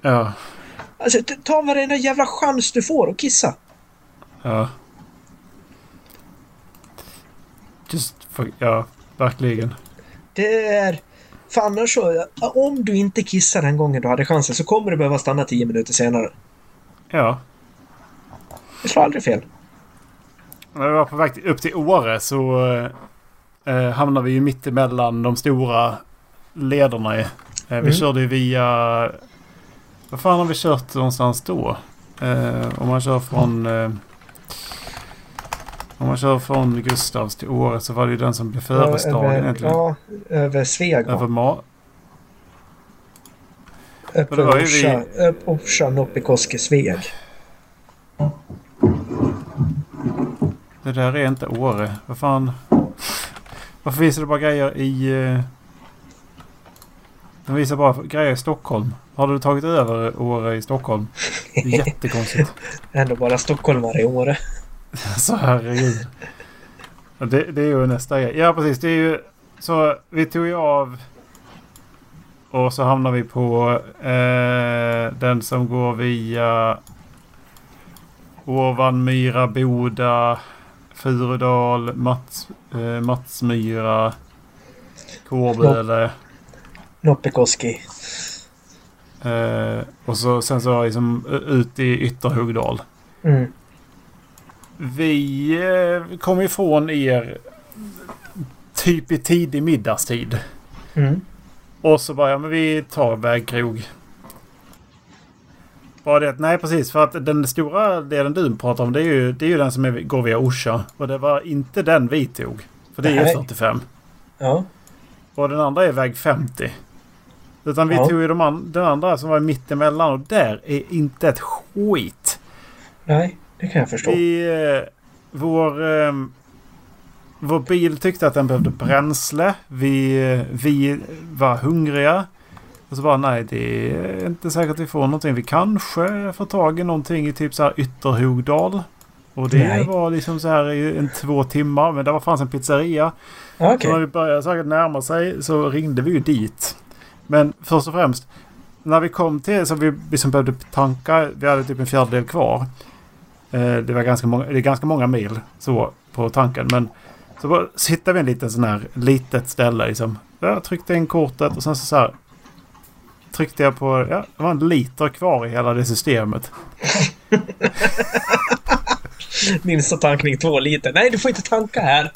Ja. Alltså ta varenda jävla chans du får och kissa. Ja. Ja, verkligen. Det är... För annars så, om du inte kissar den gången du hade chansen så kommer du behöva stanna 10 minuter senare. Ja. Det slår aldrig fel. När vi var på väg upp till Åre så... hamnar vi ju mitt emellan de stora lederna. Vi körde ju via... Vad fan har vi kört någonstans då? Om man kör från Gustavs till Åre så var det ju den som blev förestagen egentligen. Ja, över Sveg. Över Orsa, Noppikoski, Sveg. Det där är inte Åre. Vad fan... Varför visar det bara grejer i... De visar bara grejer i Stockholm. Har du tagit över Åre i Stockholm? Det är jättekonstigt. Ändå bara stockholmare i Åre. Så herregud. Det är ju nästa grej. Ja, precis. Det är ju... Så vi tog ju av... Och så hamnar vi på... den som går via... Ovanmyra, Boda... Furudal, Matsmyra, Kårböle, Noppikoski. Och så, sen så liksom, ut i Ytterhogdal. Mm. Vi kom ifrån er typ i tidig middagstid. Mm. Och så bara, ja, men vi tar vägkrog. Det, nej, precis. För att den stora delen du pratar om, det är ju den som går via Orsa. Och det var inte den vi tog. För det är ju 45. Ja. Och den andra är väg 50. Utan vi tog ju den andra som var mittemellan. Och där är inte ett skit. Nej, det kan jag förstå. Vår bil tyckte att den behövde bränsle. Vi var hungriga. Och så bara, nej, det är inte säkert att vi får någonting. Vi kanske får tag i någonting i typ så här Ytterhogdal. Och det var liksom så här i 2 timmar. Men det var fanns en pizzeria. Okay. Så när vi började säkert närma sig så ringde vi ju dit. Men först och främst, när vi kom till så vi liksom behövde tanka. Vi hade typ en 4/4 kvar. Det är ganska många mil så på tanken. Men så bara, så hittade vi en liten sån här litet ställe liksom. Jag tryckte in kortet och sen så här. Tryckte jag på... Ja, det var en liter kvar i hela det systemet. Minsta tankning 2 liter. Nej, du får inte tanka här.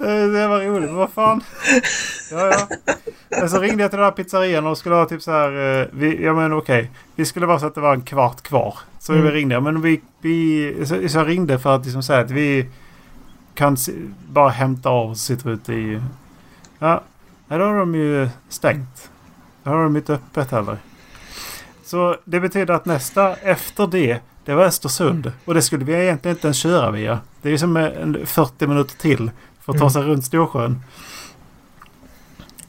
Det var roligt. Vad fan? Ja. Så ringde jag till den här pizzerian och skulle ha typ så här... Vi skulle bara säga att det var en kvart kvar. Så vi ringde. Men så jag ringde för att liksom säga att vi kan bara hämta av och sitta ute i... Ja. Här har de ju stängt. Här har de inte öppet heller. Så det betyder att nästa efter det var Östersund. Och det skulle vi egentligen inte ens köra via. Det är ju som en 40 minuter till för att ta sig runt Storsjön.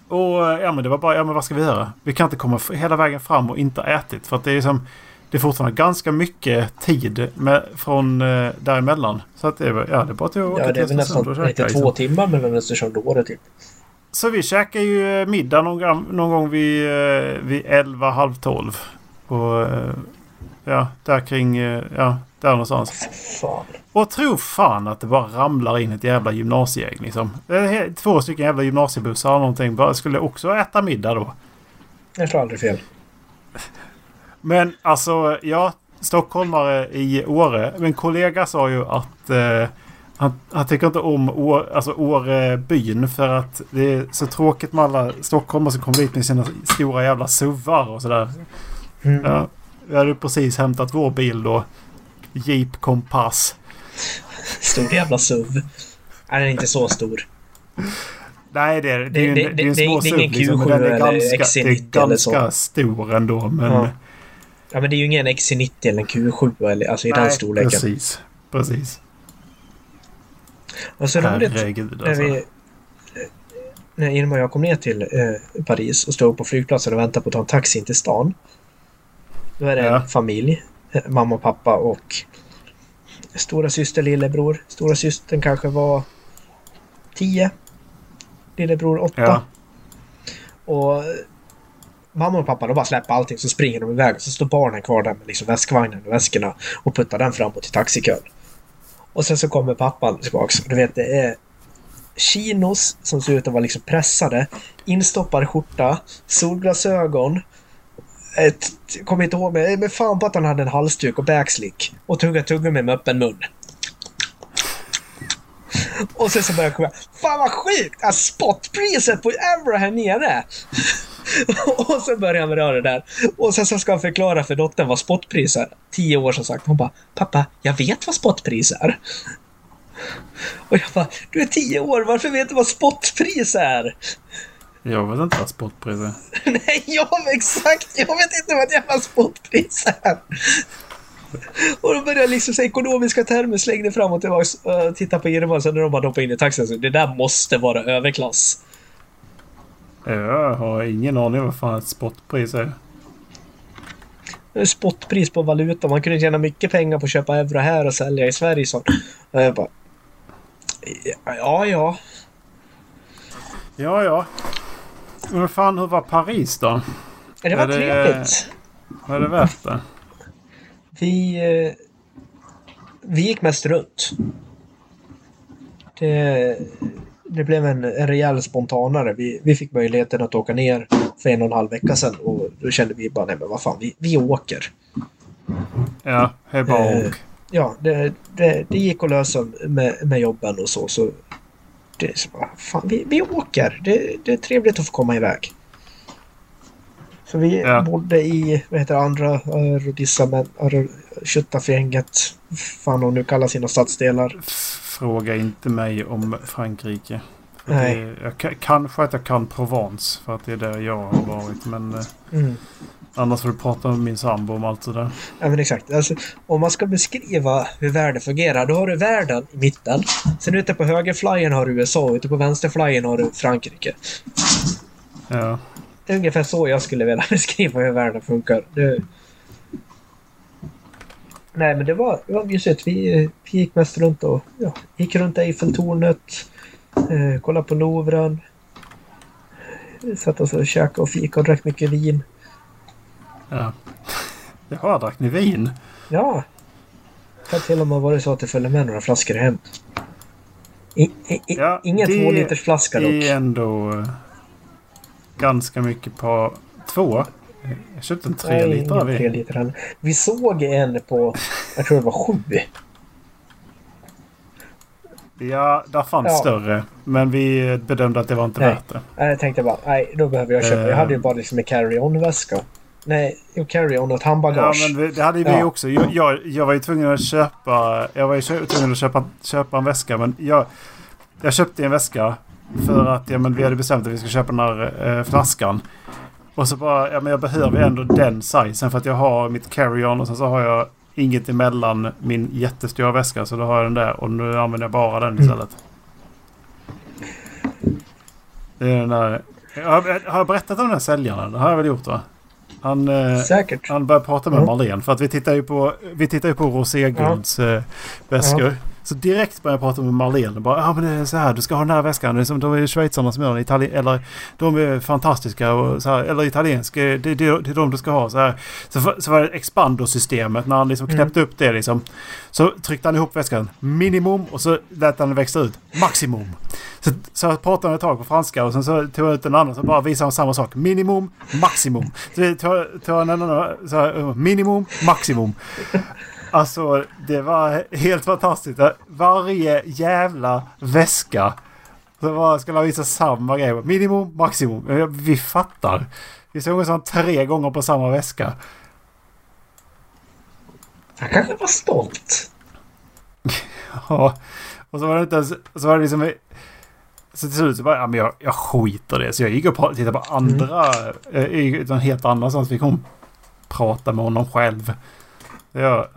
Och ja, men det var bara, ja men vad ska vi göra? Vi kan inte komma hela vägen fram och inte ätit. För att det är liksom, det är fortfarande ganska mycket tid med, från däremellan. Så att det är, ja, det är bara att åka. Ja, det är väl nästan käka, 2 timmar mellan Östersund och Åre typ. Så vi käkar ju middag någon gång vid 11, halv 12. Och ja, där kring, ja, där någonstans. Fan. Och tro fan att det bara ramlar in ett jävla gymnasiegäng liksom. 2 stycken jävla gymnasiebussar eller någonting. Bara skulle också äta middag då. Jag tror aldrig fel. Men alltså, ja, stockholmare i Åre. Min kollega sa ju att han tycker inte om Årebyn för att det är så tråkigt med alla stockholmare som kommer dit med sina stora jävla suvar och sådär. Mm. Ja, jag hade precis hämtat vår bil då. Jeep Kompass. Stor jävla SUV. Den är inte så stor. Nej, det är en små SUV. Det är ingen Q7 eller XC90 eller så. Det är ganska stor ändå. Men... Ja. Ja, men det är ju ingen XC90 eller en Q7 eller, alltså i den storleken. Precis, precis. Och så roligt när vi... Innan jag kom ner till Paris och stod på flygplatsen och väntade på att ta en taxi in till stan. Då är det en familj. Mamma och pappa och stora syster, lillebror. Stora systern kanske var 10. Lillebror 8. Ja. Och mamma och pappa, de bara släpper allting, så springer de iväg. Så står barnen kvar där med liksom väskvagnen och väskorna och puttar den framåt till taxikön. Och sen så kommer pappan tillbaka. Du vet, det är chinos som ser ut att vara liksom pressade. Instoppar skjorta, solglasögon. Kommer inte ihåg mig, men fan på att han hade en halsduk och backslick och tugga med öppen mun. Och sen så började jag komma, fan vad sjukt, spotpriset på Evra här nere. Och sen började han röra det där. Och sen så ska han förklara för dottern vad spotpris är. 10 år som sagt. Hon bara, pappa, jag vet vad spotpris är. Och jag bara, du är 10 år, varför vet du vad spotpris är? Jag vet inte vad spotpris är. Nej, jag vet inte vad jävla spotpris är. Och då började liksom så ekonomiska termer, slängde fram och tillbaka och titta på Irma. Sen när de bara doppade in i taxen, så det där måste vara överklass. Jag har ingen aning vad fan ett spotpris är. Spotpris på valuta. Man kunde tjäna mycket pengar på att köpa euro här och sälja i Sverige. Så. Och jag bara, ja. Men fan, hur var Paris då? Det var trevligt. Vad är det värt det? Vi gick mest runt. Det blev en rejäl spontanare. Vi fick möjligheten att åka ner för 1,5 vecka sedan. Och då kände vi bara, nej men vad fan, vi åker. Ja, hej bara åk. Ja, det gick att lösa med jobben och så. Det är så bara, fan, vi åker. Det är trevligt att få komma iväg. Så vi bodde i, vad heter det, andra Köttafänget. Fan, och nu kallar sina stadsdelar. Fråga inte mig om Frankrike. Nej. Kanske att jag kan Provence, för att det är där jag har varit. Men annars får du prata med min sambo om allt det där. Ja, men exakt. Alltså, om man ska beskriva hur världen fungerar, då har du världen i mitten. Sen ute på högerflyen har du USA, ute på vänsterflyen har du Frankrike. Ja. Det är ungefär så jag skulle vilja beskriva hur världen funkar. Nej, men det var mysigt. Vi gick mest runt och gick runt Eiffeltornet, kollade på Louvren, satt oss och käkade och fika och drack mycket vin. Ja, jag drack ni vin? Ja, det till och med var det så att det följde med några flaskor hem. Ingen 2-liters flaska dock. Det är ändå ganska mycket på 2. Jag köpte en 3-liter av vin. Vi såg en på, jag tror det var 7. Ja, där fanns större. Men vi bedömde att det var inte värt det. Nej, jag tänkte bara, nej, då behöver jag köpa. Jag hade ju bara liksom en carry-on-väska. Nej, jag carry-on och ett handbagage. Ja, men det hade vi också. Jag var ju tvungen att köpa en väska. Men jag köpte en väska för att vi hade bestämt att vi ska köpa den här flaskan. Och så bara, men jag behöver ändå den sizen för att jag har mitt carry-on och sen så har jag inget emellan min jättestora väska, så då har jag den där och nu använder jag bara den istället. Det är den där Har jag berättat om den här säljaren? Det har jag väl gjort, va? Han började prata med Marlene, för att vi tittar ju på Roségulds väskor. Mm. Så direkt började jag prata med Marlene. Bara, men det är så här, du ska ha den här väskan. Det är som, de är schweizarna som gör den. Eller de är fantastiska. Och så här, eller italienska. Det är de du ska ha. Så var det expandosystemet. När han liksom knäppte upp det. Liksom, så tryckte han ihop väskan. Minimum. Och så lät han växa ut. Maximum. Så jag pratade ett tag på franska. Och sen så tog jag ut en annan. Så bara visade han samma sak. Minimum. Maximum. Så jag tog en annan. Så här, minimum. Maximum. Alltså, det var helt fantastiskt. Varje jävla väska så skulle visa samma grej. Minimum, maximum. Vi fattar. Vi såg ungefär 3 gånger på samma väska. Jag kanske var stolt. Ja. Och så var det inte ens, så var det liksom... Så till slut så bara, men jag skiter det. Så jag gick och tittade på andra... Utan helt andra sånt. Vi kom prata med honom själv. Ja,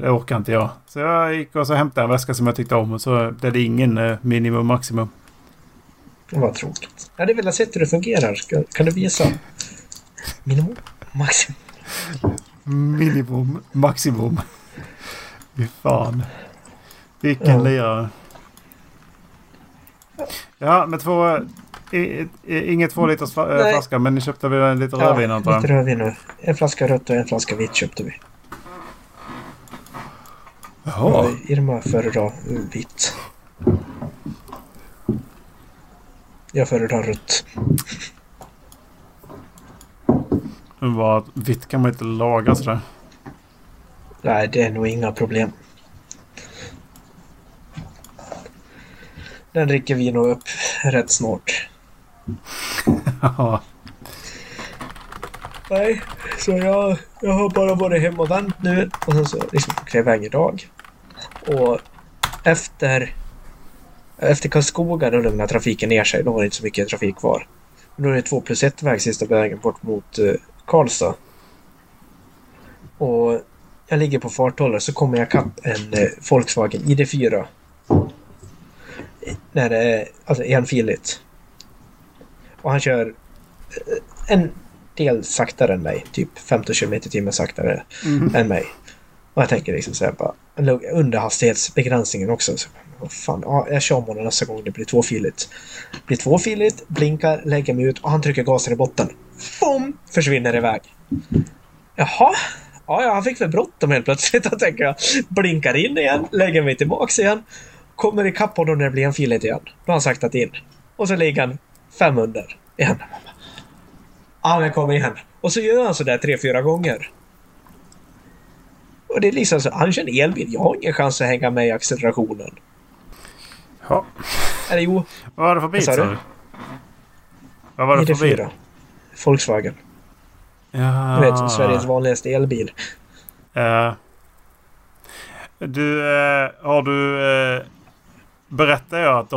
det orkar inte jag. Så jag gick och så hämtade en väska som jag tyckte om, och så blev det ingen minimum maximum. Det var tråkigt. Jag hade velat se hur det fungerar. Kan du visa? Minimum maximum. Minimum maximum. Fy fan. Vilken lirare. Ja, med 2... Inget 2 liters flaska, men ni köpte väl en lite rödvin antar jag? Ja, lite rödvin nu. En flaska rött och en flaska vitt köpte vi. Ja, Irma föredrar vitt. Jag föredrar rött. Vad, vitt kan man inte laga sådär? Nej, det är nog inga problem. Den dricker vi nog upp rätt snart. Ja. Nej, så jag har bara varit hemma och vänt nu. Och sen så liksom fick jag iväg idag. Och efter Karlskoga då lugnade trafiken ner sig. Då var det inte så mycket trafik kvar. Men då är det 2+1-väg sista vägen bort mot Karlstad. Och jag ligger på farthållare så kommer jag kapp en Volkswagen ID4. När det är alltså enfiligt. Och han kör en del saktare än mig, typ 15 km/h saktare än mig. Och jag tänker liksom såhär bara under hastighetsbegränsningen också så, vad fan, jag kör månaden nästa gång det blir tvåfiligt. Blinkar, lägger mig ut och han trycker gasen i botten. Boom! Försvinner iväg. Jaha. Ja, han fick väl bråttom helt plötsligt. Jag tänker jag blinkar in igen, lägger mig tillbaks igen, kommer i kapp och då när det blir enfiligt igen. Då har han saktat in. Och så ligger han 500 igen. Ja, men kom igen. Och så gör han så där 3-4 gånger. Och det är liksom så, han kör en elbil. Jag har ingen chans att hänga med i accelerationen. Ja. Eller jo. Vad var det för bil, sa du? Vad var det för bil? Volkswagen. Ja. Du vet, Sveriges vanligaste elbil. Berättar jag att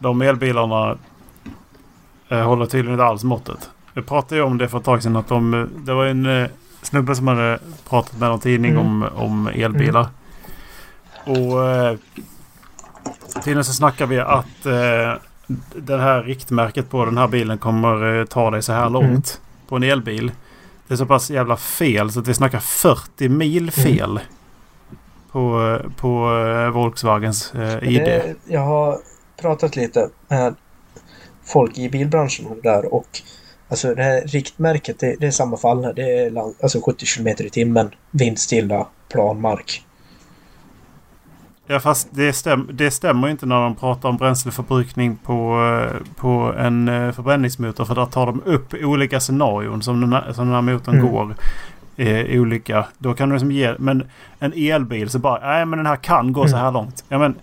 de elbilarna håller tydligen inte alls måttet. Vi pratade ju om det för ett tag sedan att det var en snubbe som hade pratat med någon tidning om elbilar. Och tydligen så snackar vi att det här riktmärket på den här bilen kommer ta dig så här långt på en elbil. Det är så pass jävla fel så att vi snackar 40 mil fel på Volkswagens ID. Jag har pratat lite med folk i bilbranschen där och alltså det här riktmärket, det är samma fall. Det är alltså 70 km/h, vindstilla, planmark. Ja, fast det stämmer inte när de pratar om bränsleförbrukning på en förbränningsmotor. För där tar de upp olika scenarion som den här motorn går i olika. Då kan du liksom ge, men en elbil så bara, nej men den här kan gå så här långt. Ja, men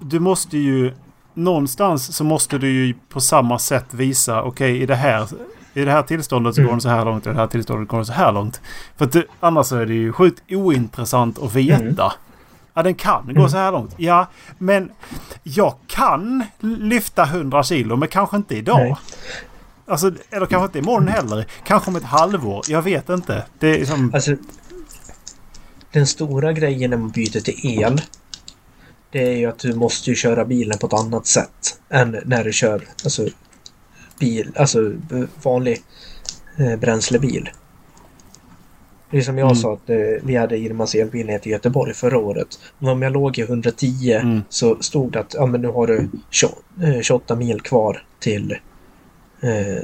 du måste ju någonstans så måste du ju på samma sätt visa, okej, i det här tillståndet så går den så här långt och i det här tillståndet går den så här långt. För att annars är det ju sjukt ointressant att veta. Ja, den kan gå så här långt. Ja, men jag kan lyfta 100 kilo, men kanske inte idag. Nej. Alltså, eller kanske inte imorgon heller. Kanske om ett halvår, jag vet inte. Det är som... Alltså, den stora grejen när man byter till el, det är ju att du måste ju köra bilen på ett annat sätt än när du kör alltså, bil, alltså vanlig bränslebil. Det är som jag sa att vi hade Irmas elbil ner till Göteborg förra året. Men om jag låg i 110 så stod det att ja, men nu har du 28 mil kvar till,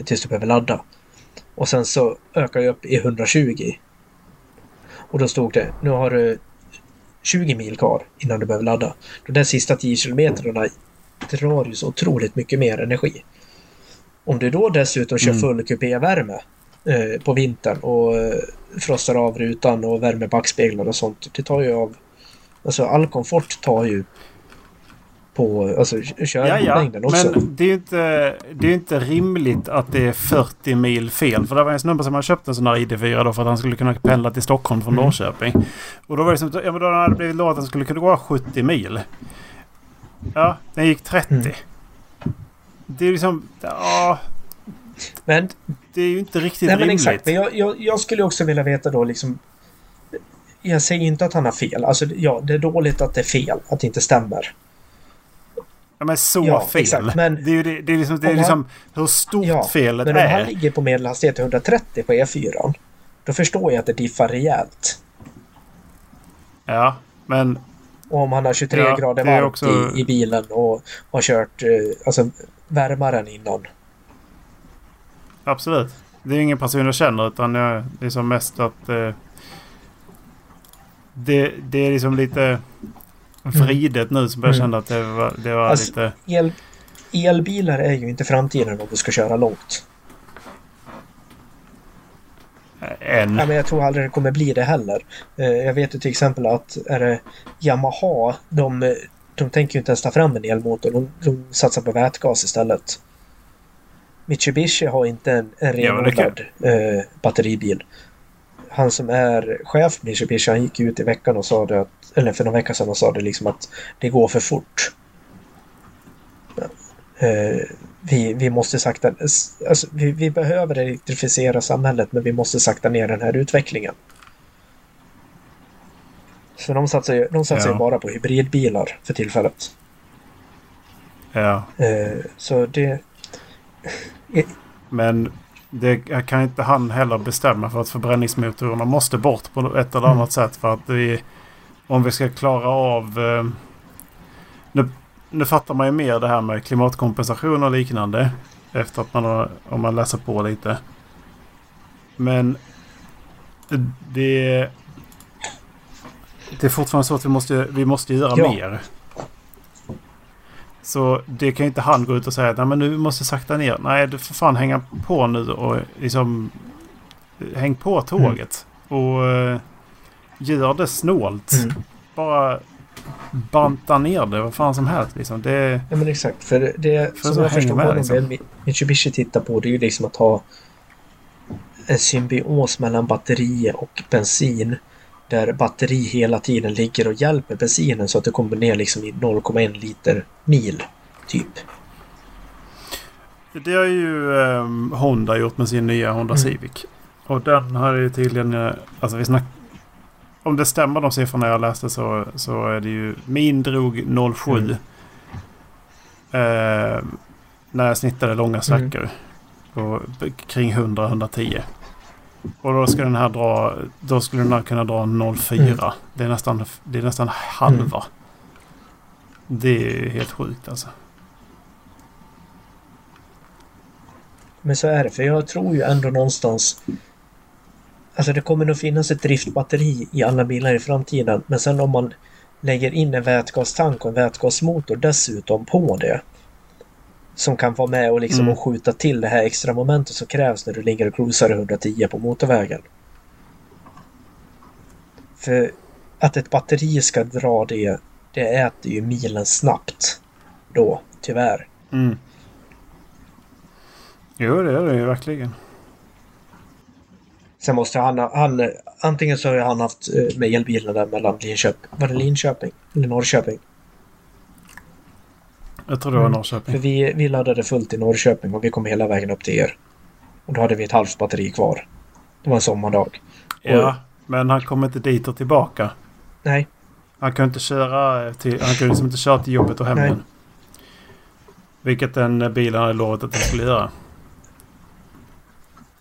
tills du behöver ladda. Och sen så ökar jag upp i 120. Och då stod det, nu har du 20 mil kvar innan du behöver ladda. De där sista 10 kilometerna drar ju så otroligt mycket mer energi. Om du då dessutom kör full kupévärme på vintern och frostar av rutan och värmer backspeglar och sånt, det tar ju av, alltså all komfort tar ju på, alltså körlängden också. Men det är inte rimligt att det är 40 mil fel, för det var en snubbe som hade köpt en sån här ID4 då för att han skulle kunna pendla till Stockholm från Norrköping. Och då var det som, ja men då hade det blivit låt att han skulle kunna gå 70 mil. Ja, den gick 30. Det är liksom, ja. Men det är ju inte riktigt rimligt. Men exakt, men jag skulle också vilja veta då liksom, jag säger inte att han har fel. Alltså ja, det är dåligt att det är fel, att det inte stämmer. Ja, men så ja, fel. Exakt, men det är liksom, det är liksom han, hur stort felet men är. Men om han ligger på medelhastighet 130 på E4, då förstår jag att det diffar rejält. Ja, men och om han har 23 grader varmt också i bilen och har kört alltså värmaren innan. Absolut. Det är ingen person jag känner, utan det är liksom mest att det är liksom lite vridet nu, som jag kände att det var alltså, lite... Elbilar är ju inte framtiden om du ska köra långt. Än. Ja, men jag tror aldrig det kommer bli det heller. Jag vet ju till exempel att Yamaha, de tänker ju inte ens ta fram en elmotor. De satsar på vätgas istället. Mitsubishi har inte en renodlad batteribil. Han som är chef på Mitsubishi, han gick ut i veckan och sa det att, eller för någon vecka sedan, och sa det liksom att det går för fort. Vi måste sakta, alltså vi behöver elektrifiera samhället, men vi måste sakta ner den här utvecklingen. Så de satsar ju bara på hybridbilar för tillfället. Ja. Så det... Men det kan inte han heller bestämma, för att förbränningsmotorerna måste bort på ett eller annat sätt, för att om vi ska klara av nu fattar man ju mer det här med klimatkompensation och liknande efter att man har, om man läser på lite, men det är fortfarande så att vi måste göra mer. Så det kan ju inte han gå ut och säga att nej, men nu måste sakta ner. Nej, du får fan hänga på nu och liksom häng på tåget och gör det snålt. Bara banta ner det, vad fan som helst liksom. Det, ja men exakt, för det för som jag förstår med, liksom. Mitsubishi tittar på det är ju liksom att ha en symbios mellan batteri och bensin, där batteri hela tiden ligger och hjälper bensinen så att det kommer ner liksom i 0,1 liter mil typ. Det har ju Honda gjort med sin nya Honda Civic. Och den här är ju tydligen, alltså vi snackar, om det stämmer de siffrorna jag läste, så är det ju, min drog 0,7 när jag snittade långa sträckor kring 100-110. Och då skulle den här kunna dra 0,4. Det är nästan halva. Det är helt sjukt alltså. Men så är det, för jag tror ju ändå någonstans, alltså det kommer nog finnas ett driftbatteri i alla bilar i framtiden, men sen om man lägger in en vätgastank och en vätgasmotor dessutom på det, som kan vara med och liksom och skjuta till det här extra momentet som krävs när du ligger och cruisar 110 på motorvägen. För att ett batteri ska dra det äter ju milen snabbt då, tyvärr. Jo, det är det ju verkligen. Sen måste han antingen så har han haft med elbilarna där mellan Linköping eller Norrköping. Jag tror det var Norrköping. För vi laddade fullt i Norrköping och vi kom hela vägen upp till er. Och då hade vi ett halvt batteri kvar. Det var en sommardag. Ja, och men han kom inte dit och tillbaka. Nej. Han kunde inte köra till, köra till jobbet och hem. Vilket den bilen hade lovat att han skulle göra.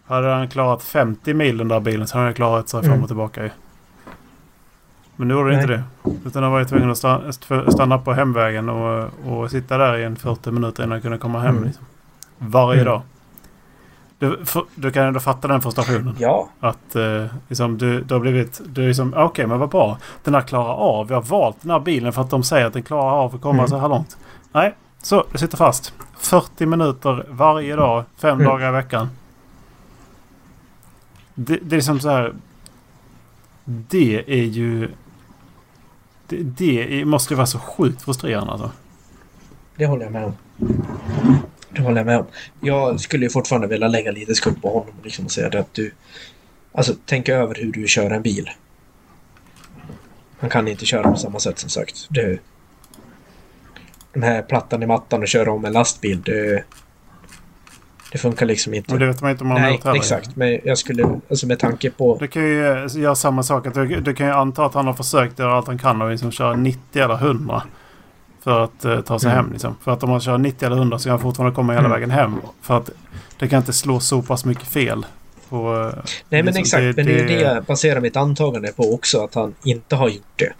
Hade han klarat 50 mil den där bilen så hade han klarat sig fram och tillbaka ju. Men nu var det inte det. Utan han var ju tvungen att stanna på hemvägen och sitta där i en 40 minuter innan han kunde komma hem. Liksom. Varje dag. Du kan ändå fatta den frustrationen. Ja. Att liksom, du har blivit... Du är liksom, okej, men vad bra. Den här klarar av. Vi har valt den här bilen för att de säger att den klarar av att komma så här långt. Nej, så det sitter fast. 40 minuter varje dag. 5 dagar i veckan. Det är som så här... Det är ju... Det måste ju vara så sjukt frustrerande. Alltså. Det håller jag med om. Jag skulle ju fortfarande vilja lägga lite skuld på honom liksom, och säga att du... Alltså, tänk över hur du kör en bil. Han kan inte köra på samma sätt som sagt. Den här plattan i mattan och köra om en lastbil, det funkar liksom inte. Men det vet man inte om man har gjort heller. Exakt, men jag skulle, alltså med tanke på... Det kan ju göra samma sak. Att du kan ju anta att han har försökt göra allt han kan och liksom köra 90 eller 100 för att ta sig hem. Liksom. För att om man kör 90 eller 100 så kan han fortfarande komma hela vägen hem. För att det kan inte slå så pass mycket fel. På, nej, men liksom, exakt. Men det är det jag baserar mitt antagande på också, att han inte har gjort det.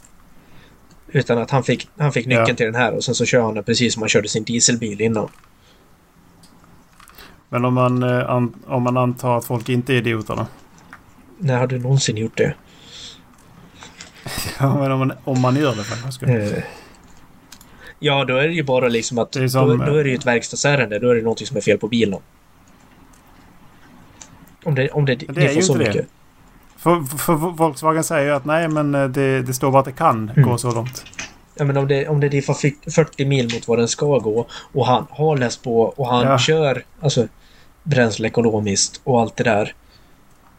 Utan att han fick nyckeln till den här och sen så kör han den precis som han körde sin dieselbil innan. Men om man antar att folk inte är idioterna. Nej, har du någonsin gjort det? Ja, men om man gör det faktiskt. Ja, då är det ju bara liksom att det är som, då är det ju ett verkstadsärende. Då är det någonting som är fel på bilen. Om det är ju så inte mycket. För Volkswagen säger ju att nej, men det står bara att det kan gå så långt. Ja, men om det diffar 40 mil mot vad den ska gå och han har läst på och han kör alltså bränsleekonomiskt och allt det där,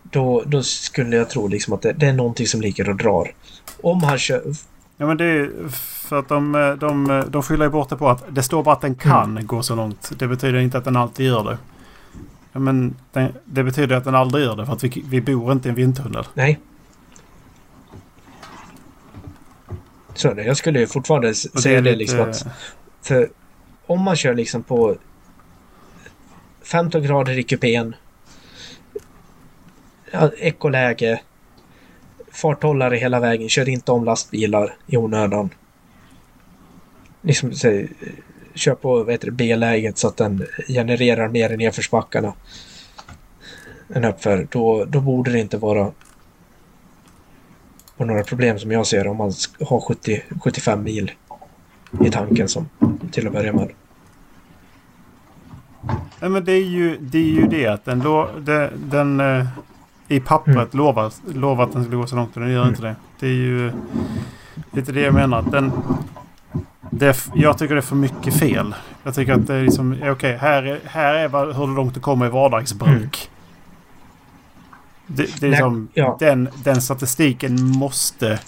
då skulle jag tro liksom att det är någonting som ligger och drar. Om han kör... Ja, men det är för att de skyller bort det på att det står bara att den kan gå så långt. Det betyder inte att den alltid gör det. Ja, men det betyder att den aldrig gör det, för att vi bor inte i en vindtunnel. Nej. Så jag skulle fortfarande säga det liksom att för om man kör liksom på 15 grader i kupén, ekoläge, farthållare hela vägen, kör inte om lastbilar i onödan. Liksom kör på B-läget så att den genererar mer i nedförsbackarna än uppför. Då borde det inte vara på några problem som jag ser om man har 70-75 mil i tanken som till att börja med. Nej, men det är ju det att den i pappret lovar att den skulle gå så långt, och den gör inte det. Det är ju lite det jag menar. Att jag tycker det är för mycket fel. Jag tycker att det är liksom, okej, här är hur långt det kommer i vardagsbruk. Det är som, den statistiken måste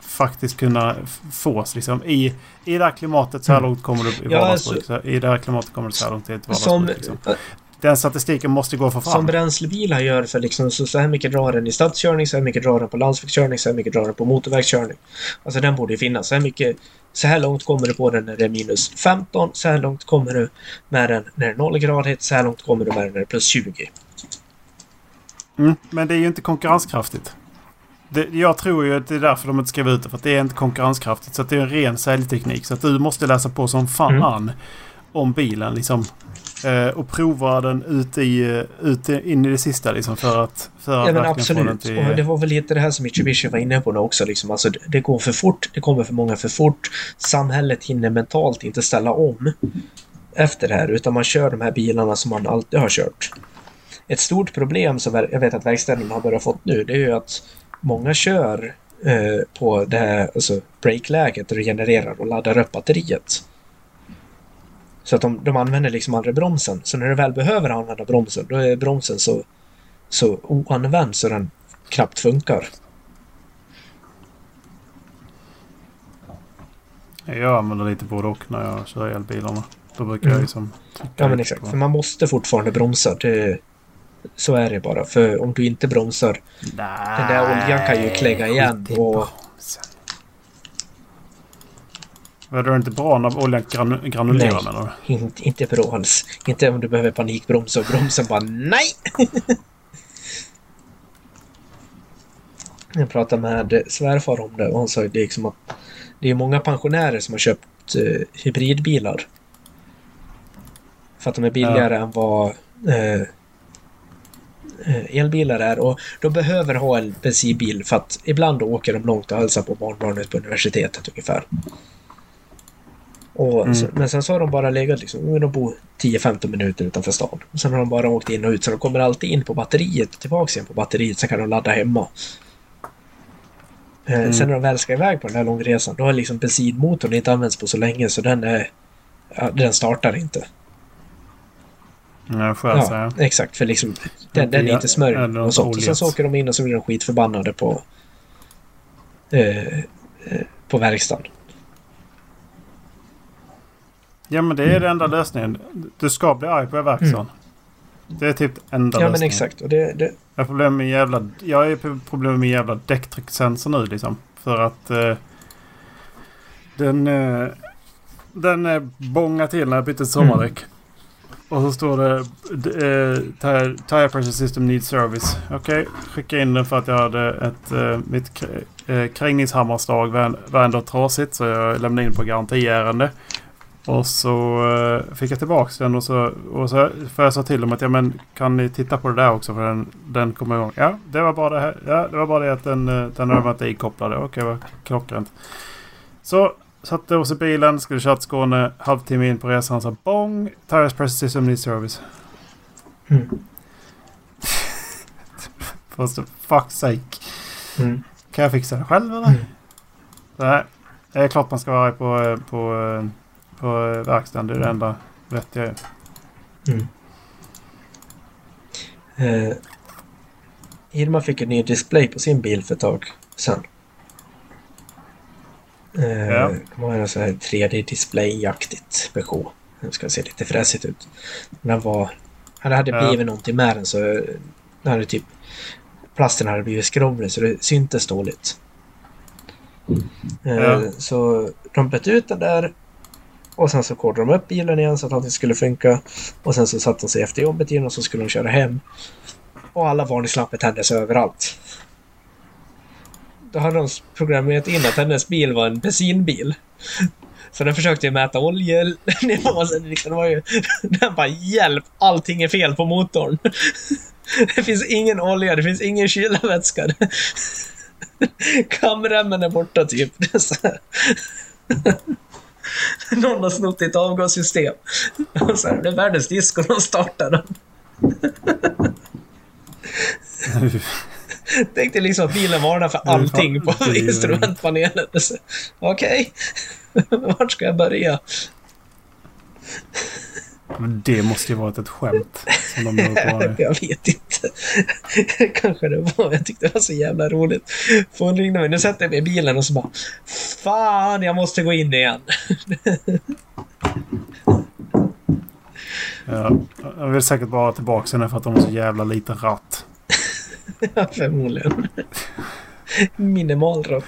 faktiskt kunna fås liksom. I det här klimatet så här långt kommer det i vardagsbruk. Alltså, i det här klimatet kommer det så här långt i vardagsbruk. Liksom. Den statistiken måste gå för fram. Som bränslebilar gör för liksom, så här mycket drar den i stadskörning, så här mycket drar den på landsvägskörning, så här mycket drar den på motorvägskörning. Alltså den borde ju finnas. Så här långt kommer du på den när det är minus 15, så här långt kommer du med den när det är 0 gradigt, så här långt kommer du med den när det är plus 20. Men det är ju inte konkurrenskraftigt. Jag tror ju att det är därför de inte skriver ut det, för att det är inte konkurrenskraftigt. Så att det är en ren säljteknik. Så att du måste läsa på som fan om bilen liksom, och prova den in i det sista liksom, för att verkligen absolut. Få den till... Och det var väl lite det här som Mitsubishi var inne på nu också liksom. Alltså, det går för fort, det kommer för många för fort. Samhället hinner mentalt inte ställa om efter det här, utan man kör de här bilarna som man alltid har kört. Ett stort problem som jag vet att verkstäderna har börjat fått nu, det är ju att många kör på det här alltså breakläget och genererar och laddar upp batteriet. Så att de använder liksom andra bromsen. Så när du väl behöver använda bromsen, då är bromsen så oanvänd så den knappt funkar. Jag använder lite både och när jag kör elbilarna. Då brukar jag liksom... Ja, men exakt. För man måste fortfarande bromsa. Så är det bara. För om du inte bromsar... Nej, den där oljan kan ju klägga igen. Och... Var det inte bra när oljan granulerar? Nej, eller? Inte bra alls. Inte om du behöver panikbromsa och bromsen bara nej! Jag pratade med svärfar om det och han sa att det är, liksom att det är många pensionärer som har köpt hybridbilar. För att de är billigare än vad elbilar är. Och de behöver ha en bensinbil för att ibland åker de långt och hälsar på barnbarnet på universitetet ungefär. Och så, men sen så har de bara legat liksom, de bor 10-15 minuter utanför stan. Och sen har de bara åkt in och ut, så de kommer alltid in på batteriet och tillbaka in på batteriet, så kan de ladda hemma. Sen när de väl ska iväg på den här långresan, då har liksom bensinmotorn inte använts på så länge, så den startar inte. Nej, ja, exakt, för liksom den är inte smörjd och sånt. Och sen så åker de in och så blir de skitförbannade på verkstaden. Ja, men det är den enda lösningen. Du ska bli arg på verkstaden. Det är typ enda lösningen. Ja, men exakt. Och det... Jag har problem med jävla däcktrycksensor nu liksom. För att den bångar till när jag byter sommardäck. Och så står det Tire Pressure System Needs Service. Okej, skicka in den för att jag hade mitt krängningshammarslag var ändå trasigt, så jag lämnade in på garantiärende. Och så fick jag tillbaka den och så för jag sa till dem att kan ni titta på det där också, för den kommer igång. Ja, det var bara det här. Ja, det var bara det att den har varit ikopplad. Okej, vad klockrent. Så satte oss i bilen, skulle köra till Skåne, halvtimme in på resan, så bong, Tires Press System Needs Service. For the fuck's sake. Kan jag fixa det själv eller? Nej, det är klart man ska vara på verkstaden, det är det enda rätt jag är. Irma fick en ny display på sin bil för ett tag sen. De har en sån här 3D-display-jaktigt PK. Den ska se lite fräsigt ut. Det hade blivit någonting med den, så den hade typ, plasten hade blivit skrovlig, så det syntes dåligt. Så de bytte ut den där. Och sen så kodade de upp bilen igen så att allting skulle funka. Och sen så satte de sig efter jobbet in och så skulle de köra hem. Och alla varningslampor tändes överallt. Då hade de programmerat in att hennes bil var en bensinbil. Så den försökte ju mäta oljenivån. Den bara, hjälp, allting är fel på motorn. Det finns ingen olja, det finns ingen kylarvätska. Kamremmen är borta typ. Någon har snott ett avgassystem. Och så här, det är världens disk och de startar den. Tänkte liksom att bilen varnar för allting på instrumentpanelen. Okej, vart ska jag börja? Men det måste ju varit ett skämt som de gjorde på det. Jag vet inte. Kanske det var. Jag tyckte det var så jävla roligt. Får hon ringde mig. Nu sätter jag mig i bilen och så bara, fan, jag måste gå in igen. Ja, jag vill säkert bara tillbaka sen för att de har så jävla lite ratt. Ja, förmodligen. Minimalratt.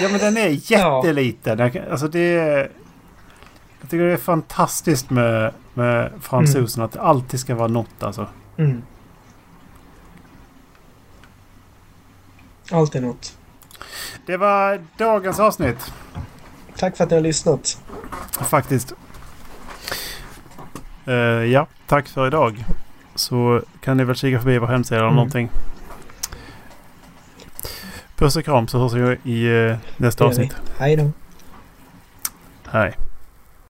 Ja, men den är jätteliten. Alltså jag tycker det är fantastiskt med fransosen att det alltid ska vara något alltså. Alltid något. Det var dagens avsnitt. Tack för att ni har lyssnat. Faktiskt. Ja, tack för idag. Så kan ni väl kika förbi vår hemsida eller någonting. Puss och kram, så hörs vi i nästa avsnitt. Hej då. Hej.